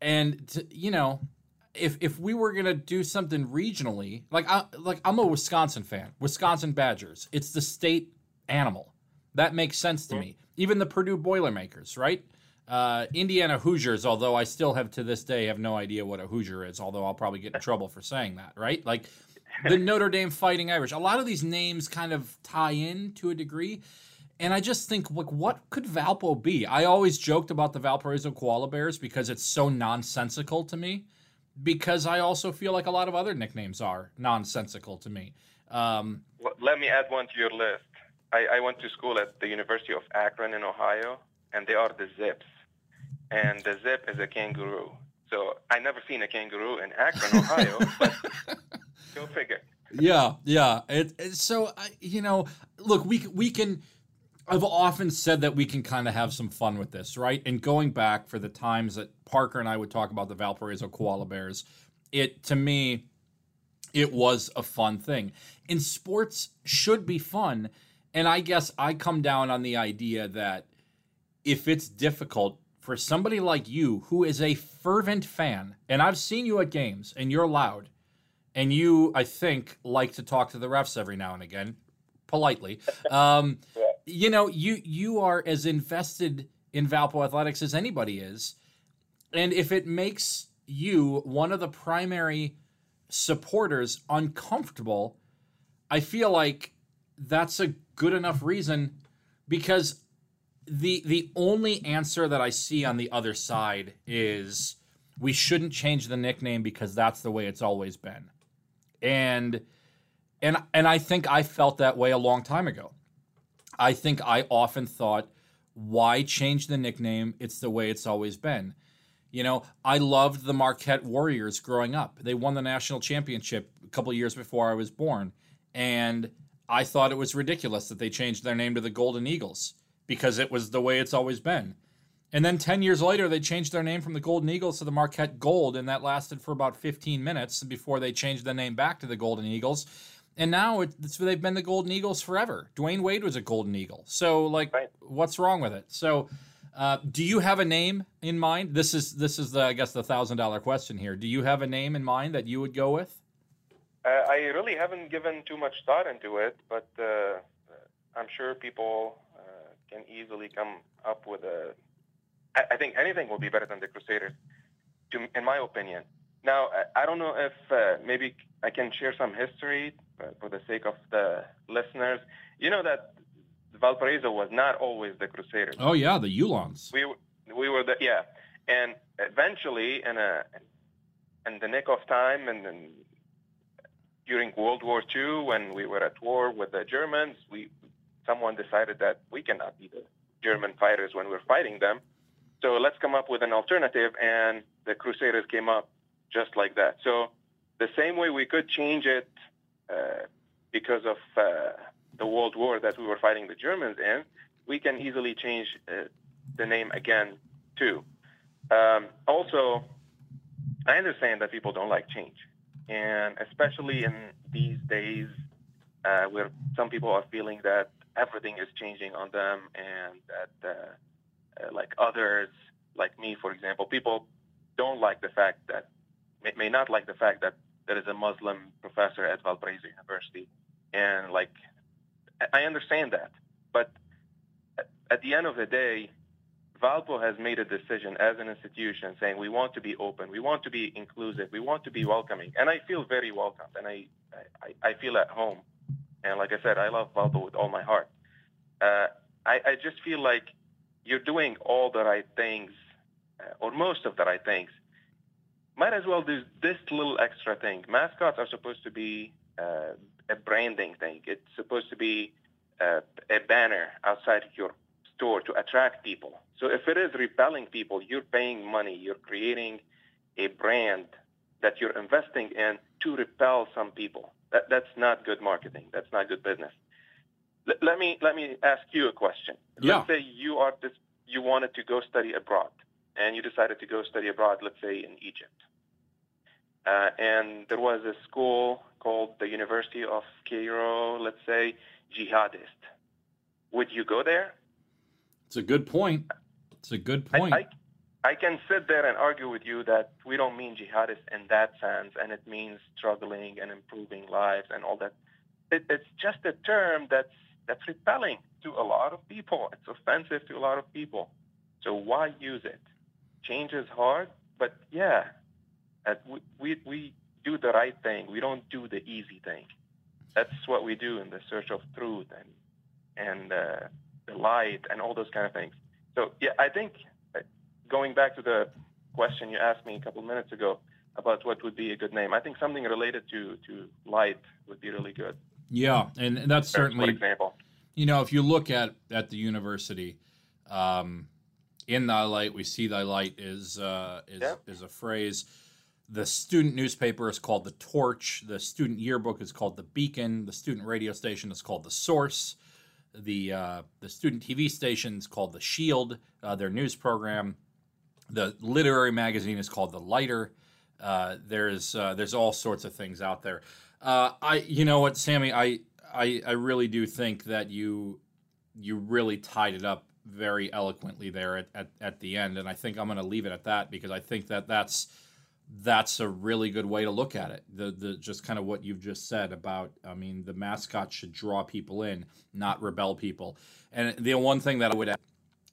yep. If we were going to do something regionally, I'm a Wisconsin fan, Wisconsin Badgers, it's the state animal. That makes sense to me. Even the Purdue Boilermakers, right? Indiana Hoosiers, although I still have to this day have no idea what a Hoosier is, although I'll probably get in trouble for saying that, right? Like, the Notre Dame Fighting Irish. A lot of these names kind of tie in to a degree. And I just think, like, what could Valpo be? I always joked about the Valparaiso Koala Bears because it's so nonsensical to me, because I also feel like a lot of other nicknames are nonsensical to me. Let me add one to your list. I went to school at the University of Akron in Ohio, and they are the Zips. And the Zip is a kangaroo. So I never seen a kangaroo in Akron, Ohio, but go figure. Yeah. Look, we can. I've often said that we can kind of have some fun with this, right? And going back for the times that Parker and I would talk about the Valparaiso Koala Bears, to me, it was a fun thing. And sports should be fun. And I guess I come down on the idea that if it's difficult for somebody like you, who is a fervent fan, and I've seen you at games, and you're loud, and you, I think, like to talk to the refs every now and again, politely. You are as invested in Valpo athletics as anybody is. And if it makes you one of the primary supporters uncomfortable, I feel like that's a good enough reason, because the only answer that I see on the other side is we shouldn't change the nickname because that's the way it's always been. And I think I felt that way a long time ago. I think I often thought, why change the nickname? It's the way it's always been. I loved the Marquette Warriors growing up. They won the national championship a couple of years before I was born. And I thought it was ridiculous that they changed their name to the Golden Eagles, because it was the way it's always been. And then 10 years later, they changed their name from the Golden Eagles to the Marquette Gold, and that lasted for about 15 minutes before they changed the name back to the Golden Eagles. And now they've been the Golden Eagles forever. Dwayne Wade was a Golden Eagle. So, right. What's wrong with it? So, do you have a name in mind? This is the $1,000 question here. Do you have a name in mind that you would go with? I really haven't given too much thought into it, but I'm sure people can easily come up with a... I think anything will be better than the Crusaders, in my opinion. Now, I don't know if maybe I can share some history for the sake of the listeners. You know that Valparaiso was not always the Crusaders. Oh, yeah, the Uhlans. We were yeah. And eventually, in the nick of time, and then during World War II, when we were at war with the Germans, someone decided that we cannot be the German fighters when we're fighting them. So let's come up with an alternative, and the Crusaders came up just like that. So the same way we could change it because of the World War that we were fighting the Germans in, we can easily change the name again too. Also, I understand that people don't like change, and especially in these days where some people are feeling that everything is changing on them, and that others, like me, for example, people don't like the fact that, may not like the fact that there is a Muslim professor at Valparaiso University. And like, I understand that, but at the end of the day, Valpo has made a decision as an institution saying we want to be open, we want to be inclusive, we want to be welcoming, and I feel very welcomed, and I feel at home. And like I said, I love Valpo with all my heart. I just feel like you're doing all the right things, or most of the right things. Might as well do this little extra thing. Mascots are supposed to be a branding thing. It's supposed to be a banner outside your store to attract people. So if it is repelling people, you're paying money, you're creating a brand that you're investing in to repel some people. That's not good marketing. That's not good business. Let me ask you a question. Yeah. Let's say you wanted to go study abroad, and you decided to go study abroad, let's say in Egypt. And there was a school called the University of Cairo, let's say, Jihadist. Would you go there? It's a good point. It's a good point. I can sit there and argue with you that we don't mean jihadist in that sense, and it means struggling and improving lives and all that. It's just a term that's repelling to a lot of people. It's offensive to a lot of people. So why use it? Change is hard, but yeah, we do the right thing. We don't do the easy thing. That's what we do in the search of truth and the light and all those kind of things. So yeah, I think going back to the question you asked me a couple minutes ago about what would be a good name, I think something related to light would be really good. Yeah, and that's certainly, for example, you know, if you look at the university, in thy light, we see thy light is a phrase. The student newspaper is called The Torch. The student yearbook is called The Beacon. The student radio station is called The Source. The student TV station is called The Shield, their news program. The literary magazine is called The Lighter. There's all sorts of things out there. You know what, Sammy, I really do think that you really tied it up very eloquently there at the end, and I think I'm going to leave it at that, because I think that's a really good way to look at it. The just kind of what you've just said about, I mean, the mascot should draw people in, not rebel people. And the one thing that I would add,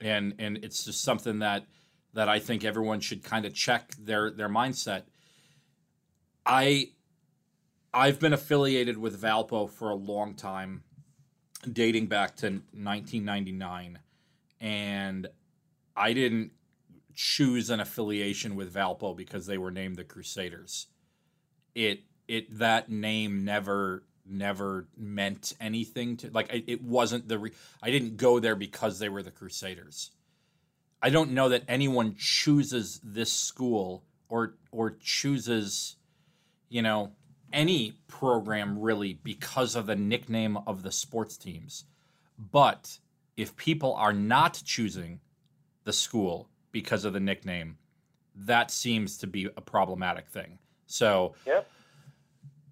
and it's just something that I think everyone should kind of check their mindset. I've been affiliated with Valpo for a long time, dating back to 1999, and I didn't choose an affiliation with Valpo because they were named the Crusaders. It that name never meant anything to, like, it wasn't I didn't go there because they were the Crusaders. I don't know that anyone chooses this school or chooses, you know, any program really because of the nickname of the sports teams. But if people are not choosing the school because of the nickname, that seems to be a problematic thing. So, yep.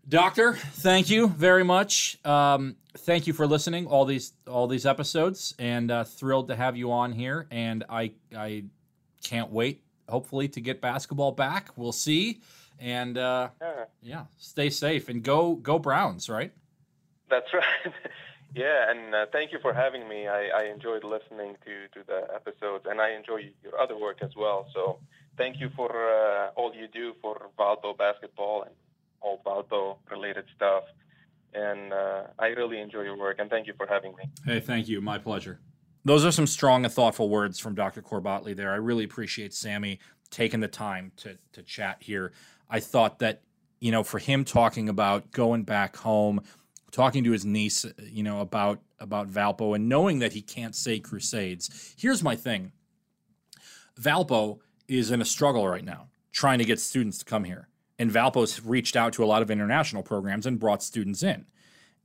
Doctor, thank you very much. Thank you for listening all these episodes, and thrilled to have you on here. And I can't wait, hopefully, to get basketball back. We'll see. And yeah, stay safe and go Browns, right? That's right. Yeah, and thank you for having me. I enjoyed listening to the episodes, and I enjoy your other work as well. So thank you for all you do for Valpo basketball and all Valpo-related stuff. And I really enjoy your work, and thank you for having me. Hey, thank you. My pleasure. Those are some strong and thoughtful words from Dr. Corbatley there. I really appreciate Sammy taking the time to chat here. I thought that, you know, for him talking about going back home, talking to his niece, you know, about Valpo, and knowing that he can't say Crusades. Here's my thing. Valpo is in a struggle right now, trying to get students to come here. And Valpo's reached out to a lot of international programs and brought students in.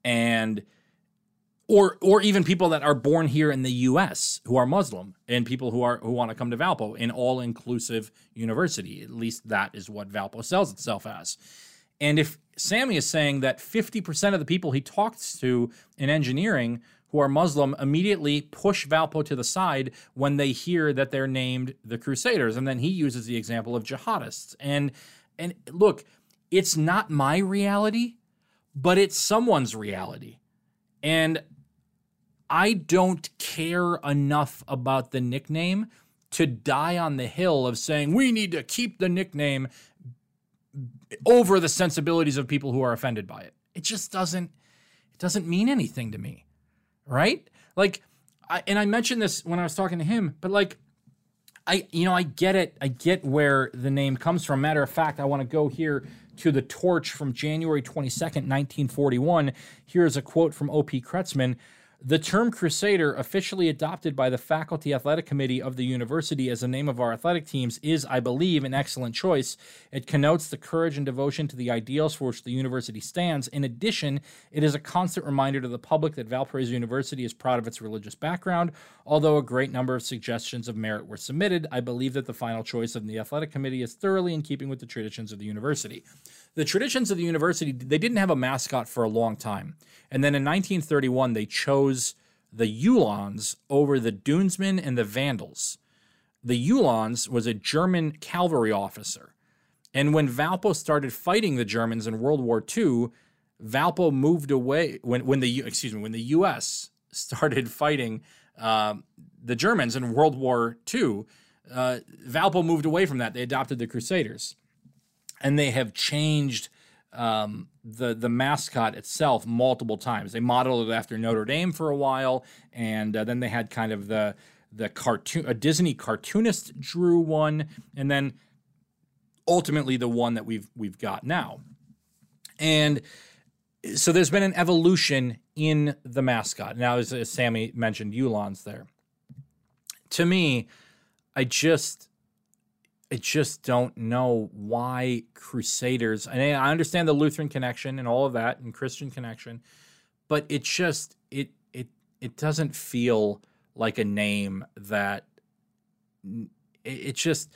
And or even people that are born here in the U.S. who are Muslim, and people who want to come to Valpo, an all-inclusive university. At least that is what Valpo sells itself as. And if Sammy is saying that 50% of the people he talks to in engineering who are Muslim immediately push Valpo to the side when they hear that they're named the Crusaders. And then he uses the example of jihadists. And look, it's not my reality, but it's someone's reality. And I don't care enough about the nickname to die on the hill of saying we need to keep the nickname over the sensibilities of people who are offended by it. It just doesn't mean anything to me, right? Like, I mentioned this when I was talking to him, but like, I get it. I get where the name comes from. Matter of fact, I want to go here to The Torch from January 22nd, 1941. Here's a quote from O.P. Kretzmann. The term Crusader, officially adopted by the Faculty Athletic Committee of the university as the name of our athletic teams, is, I believe, an excellent choice. It connotes the courage and devotion to the ideals for which the university stands. In addition, it is a constant reminder to the public that Valparaiso University is proud of its religious background. Although a great number of suggestions of merit were submitted, I believe that the final choice of the athletic committee is thoroughly in keeping with the traditions of the university. The traditions of the university, they didn't have a mascot for a long time. And then in 1931, they chose the Uhlans over the Dunesmen and the Vandals. The Uhlans was a German cavalry officer. And when Valpo started fighting the Germans in World War II, Valpo moved away. When the U.S. started fighting the Germans in World War II, Valpo moved away from that. They adopted the Crusaders. And they have changed the mascot itself multiple times. They modeled it after Notre Dame for a while, and then they had kind of the cartoon, a Disney cartoonist drew one, and then ultimately the one that we've got now. And so there's been an evolution in the mascot. Now, as Sammy mentioned, Uhlans there. To me, I just don't know why Crusaders, and I understand the Lutheran connection and all of that and Christian connection, but it just, it doesn't feel like a name that, it just,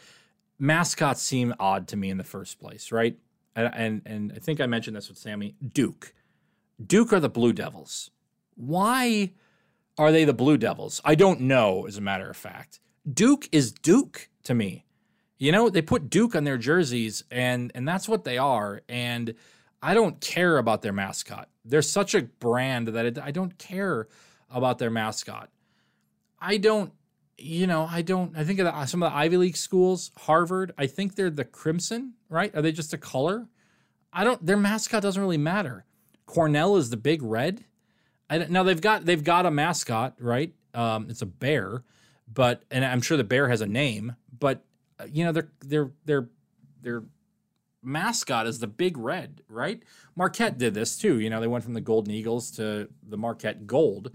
mascots seem odd to me in the first place, right? And I think I mentioned this with Sammy, Duke are the Blue Devils. Why are they the Blue Devils? I don't know, as a matter of fact. Duke is Duke to me. You know, they put Duke on their jerseys, and that's what they are. And I don't care about their mascot. They're such a brand that I don't care about their mascot. I think of some of the Ivy League schools, Harvard, I think they're the Crimson, right? Are they just a color? Their mascot doesn't really matter. Cornell is the Big Red. Now they've got a mascot, right? It's a bear, and I'm sure the bear has a name, but you know, their mascot is the Big Red, right? Marquette did this too. You know, they went from the Golden Eagles to the Marquette Gold.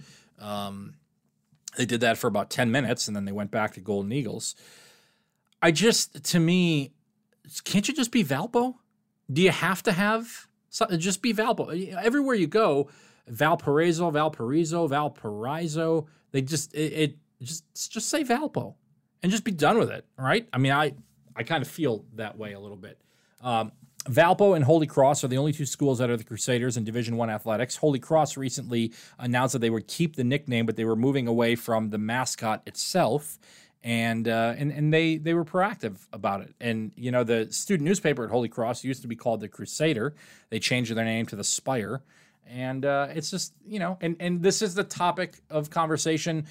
They did that for about 10 minutes, and then they went back to Golden Eagles. To me, can't you just be Valpo? Do you have to have something? Just be Valpo. Everywhere you go, Valparaiso, they just say Valpo. And just be done with it, right? I mean, I kind of feel that way a little bit. Valpo and Holy Cross are the only two schools that are the Crusaders in Division I athletics. Holy Cross recently announced that they would keep the nickname, but they were moving away from the mascot itself, and they were proactive about it. And, you know, the student newspaper at Holy Cross used to be called the Crusader. They changed their name to the Spire, and it's just, you know, and this is the topic of conversation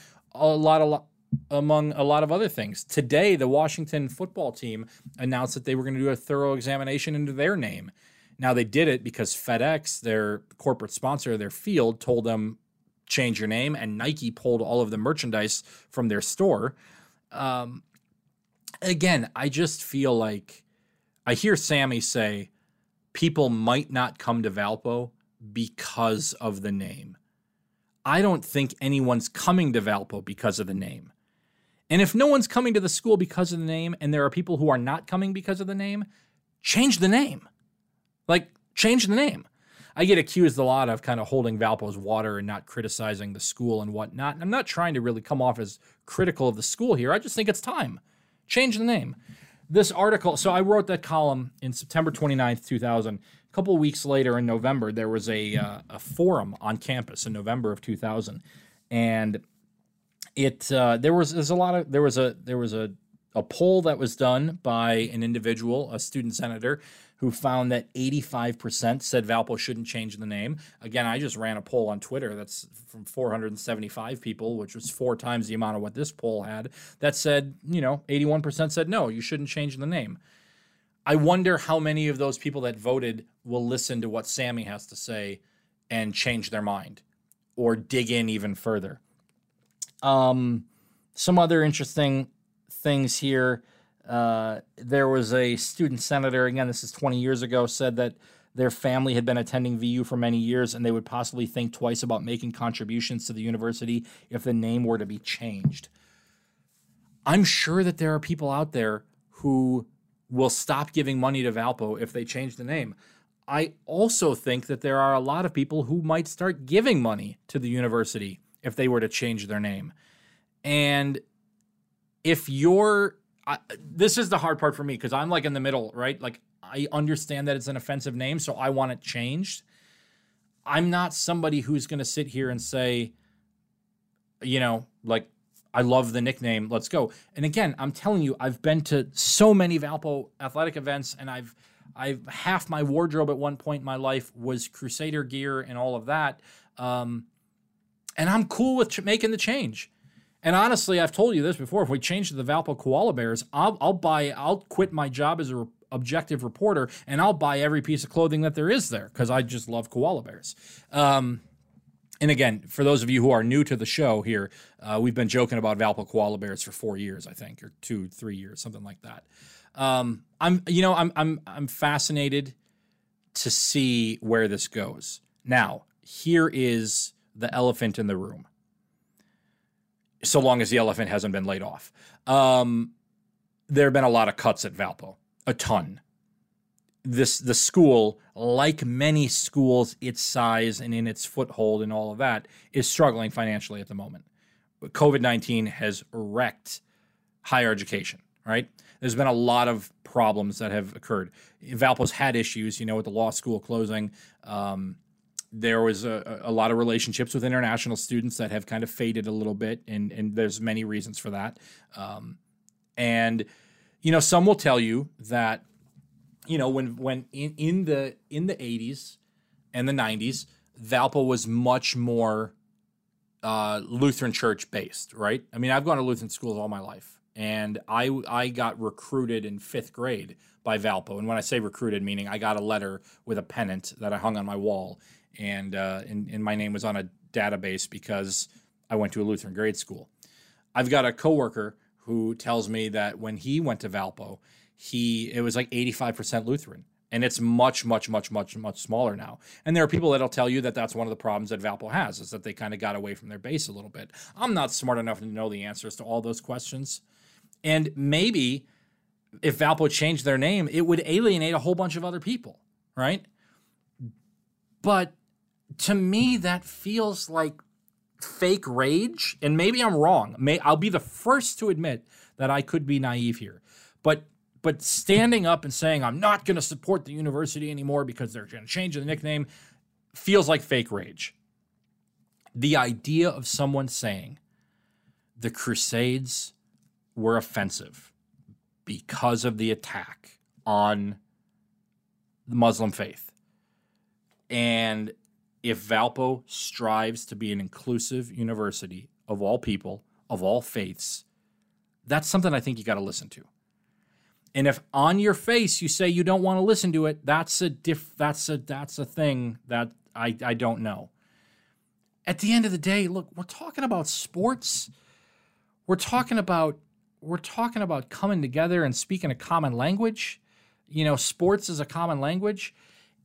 among a lot of other things. Today, the Washington football team announced that they were going to do a thorough examination into their name. Now, they did it because FedEx, their corporate sponsor of their field, told them, change your name, and Nike pulled all of the merchandise from their store. Again, I just feel like I hear Sammy say people might not come to Valpo because of the name. I don't think anyone's coming to Valpo because of the name. And if no one's coming to the school because of the name, and there are people who are not coming because of the name, change the name. Like, change the name. I get accused a lot of kind of holding Valpo's water and not criticizing the school and whatnot. And I'm not trying to really come off as critical of the school here. I just think it's time. Change the name. This article, so I wrote that column in September 29th, 2000. A couple of weeks later in November, there was a forum on campus in November of 2000. and it there was a poll that was done by an individual, a student senator, who found that 85% said Valpo shouldn't change the name. Again, I just ran a poll on Twitter that's from 475 people, which was four times the amount of what this poll had, that said, you know, 81% said, no, you shouldn't change the name. I wonder how many of those people that voted will listen to what Sammy has to say and change their mind or dig in even further. Some other interesting things here. There was a student senator, again, this is 20 years ago, said that their family had been attending VU for many years and they would possibly think twice about making contributions to the university if the name were to be changed. I'm sure that there are people out there who will stop giving money to Valpo if they change the name. I also think that there are a lot of people who might start giving money to the university if they were to change their name. And if you're this is the hard part for me because I'm like in the middle, right? Like I understand that it's an offensive name, so I want it changed. I'm not somebody who's going to sit here and say, you know, like I love the nickname, let's go. And again, I'm telling you, I've been to so many Valpo athletic events and I've half my wardrobe at one point in my life was Crusader gear and all of that. And I'm cool with making the change. And honestly, I've told you this before. If we change to the Valpo Koala Bears, I'll quit my job as an objective reporter, and I'll buy every piece of clothing that there is there because I just love koala bears. And again, for those of you who are new to the show here, we've been joking about Valpo Koala Bears for 4 years, I think, or 2-3 years, something like that. I'm fascinated to see where this goes. Now, here is the elephant in the room. So long as the elephant hasn't been laid off. There have been a lot of cuts at Valpo, a ton. The school, like many schools its size and in its foothold and all of that, is struggling financially at the moment. COVID-19 has wrecked higher education, right? There's been a lot of problems that have occurred. Valpo's had issues, you know, with the law school closing. There was a lot of relationships with international students that have kind of faded a little bit, and there's many reasons for that. And, you know, some will tell you that, you know, when in the 80s and the 90s, Valpo was much more Lutheran church-based, right? I mean, I've gone to Lutheran schools all my life, and I got recruited in 5th grade by Valpo. And when I say recruited, meaning I got a letter with a pennant that I hung on my wall, and my name was on a database because I went to a Lutheran grade school. I've got a coworker who tells me that when he went to Valpo, it was like 85% Lutheran, and it's much, much, much, much, much smaller now. And there are people that'll tell you that that's one of the problems that Valpo has, is that they kind of got away from their base a little bit. I'm not smart enough to know the answers to all those questions. And maybe if Valpo changed their name, it would alienate a whole bunch of other people, right? But to me, that feels like fake rage. And maybe I'm wrong. I'll be the first to admit that I could be naive here. But standing up and saying, I'm not going to support the university anymore because they're going to change the nickname, feels like fake rage. The idea of someone saying the Crusades were offensive because of the attack on the Muslim faith. And if Valpo strives to be an inclusive university of all people, of all faiths, that's something I think you got to listen to. And if on your face you say you don't want to listen to it, that's a thing that I don't know. At the end of the day, look, we're talking about sports. We're talking about coming together and speaking a common language. You know, sports is a common language.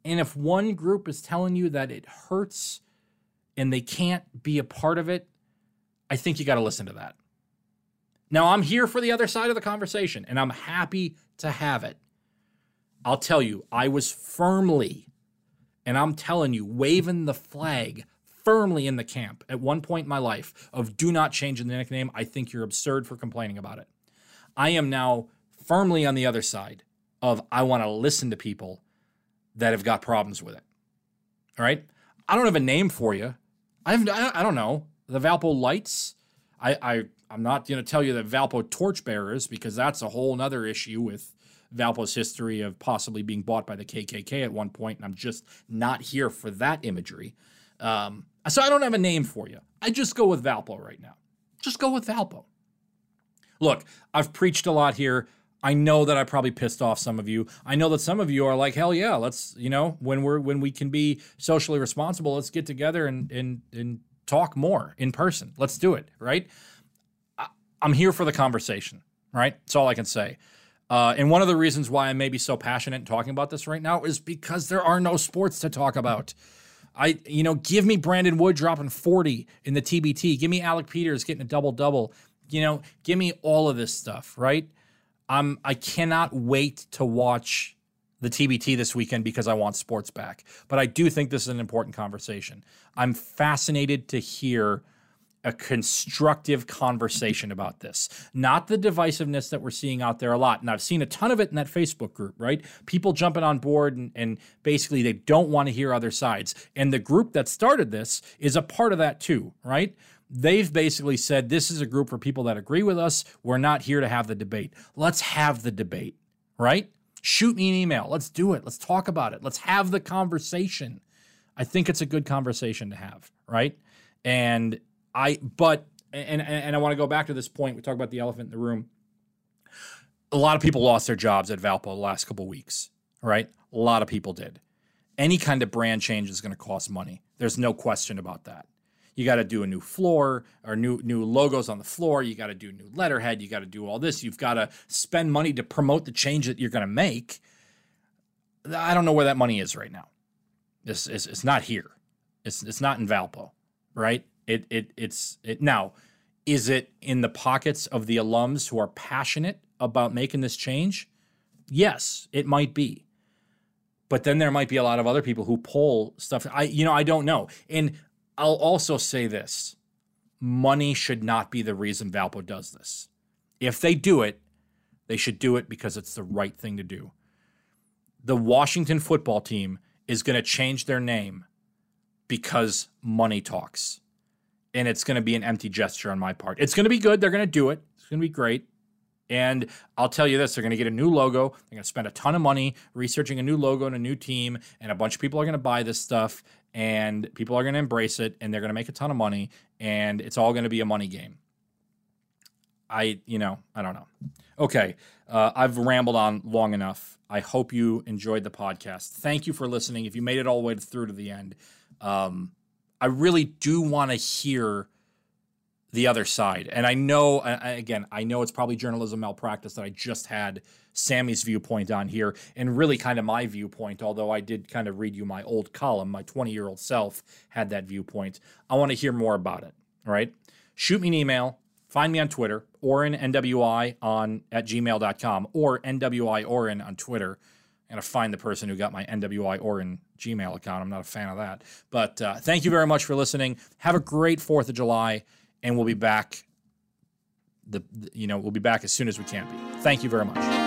And if one group is telling you that it hurts and they can't be a part of it, I think you got to listen to that. Now, I'm here for the other side of the conversation, and I'm happy to have it. I'll tell you, I was firmly, and I'm telling you, waving the flag firmly in the camp at one point in my life of do not change the nickname. I think you're absurd for complaining about it. I am now firmly on the other side of I want to listen to people that have got problems with it. All right? I don't have a name for you. I don't know. the Valpo lights. I'm not going to tell you the Valpo torchbearers, because that's a whole nother issue with Valpo's history of possibly being bought by the KKK at one point, and I'm just not here for that imagery. So I don't have a name for you. I just go with Valpo right now. Just go with Valpo. Look, I've preached a lot here. I know that I probably pissed off some of you. I know that some of you are like, hell yeah, let's, you know, when we can be socially responsible, let's get together and talk more in person. Let's do it, right? I'm here for the conversation, right? That's all I can say. And one of the reasons why I may be so passionate in talking about this right now is because there are no sports to talk about. Give me Brandon Wood dropping 40 in the TBT. Give me Alec Peters getting a double-double. You know, give me all of this stuff, right? I cannot wait to watch the TBT this weekend because I want sports back. But I do think this is an important conversation. I'm fascinated to hear a constructive conversation about this, not the divisiveness that we're seeing out there a lot. And I've seen a ton of it in that Facebook group, right? People jumping on board and basically they don't want to hear other sides. And the group that started this is a part of that too, right? They've basically said, this is a group for people that agree with us. We're not here to have the debate. Let's have the debate, right? Shoot me an email. Let's do it. Let's talk about it. Let's have the conversation. I think it's a good conversation to have, right? And I want to go back to this point. We talk about the elephant in the room. A lot of people lost their jobs at Valpo the last couple of weeks, right? A lot of people did. Any kind of brand change is going to cost money. There's no question about that. You got to do a new floor or new logos on the floor. You got to do new letterhead. You got to do all this. You've got to spend money to promote the change that you're going to make. I don't know where that money is right now. It's not here. It's not in Valpo, right? Now, is it in the pockets of the alums who are passionate about making this change? Yes, it might be. But then there might be a lot of other people who pull stuff. I don't know. And I'll also say this. Money should not be the reason Valpo does this. If they do it, they should do it because it's the right thing to do. The Washington football team is going to change their name because money talks. And it's going to be an empty gesture on my part. It's going to be good. They're going to do it. It's going to be great. And I'll tell you this, they're going to get a new logo. They're going to spend a ton of money researching a new logo and a new team. And a bunch of people are going to buy this stuff. And people are going to embrace it. And they're going to make a ton of money. And it's all going to be a money game. I don't know. Okay. I've rambled on long enough. I hope you enjoyed the podcast. Thank you for listening. If you made it all the way through to the end, I really do want to hear the other side. And I know, again, it's probably journalism malpractice that I just had Sammy's viewpoint on here and really kind of my viewpoint, although I did kind of read you my old column. My 20-year-old self had that viewpoint. I want to hear more about it, all right? Shoot me an email. Find me on Twitter, Oren, NWI, at gmail.com, or NWI Oren on Twitter. I'm going to find the person who got my NWI Oren Gmail account. I'm not a fan of that. But thank you very much for listening. Have a great 4th of July, and we'll be back as soon as we can be. Thank you very much.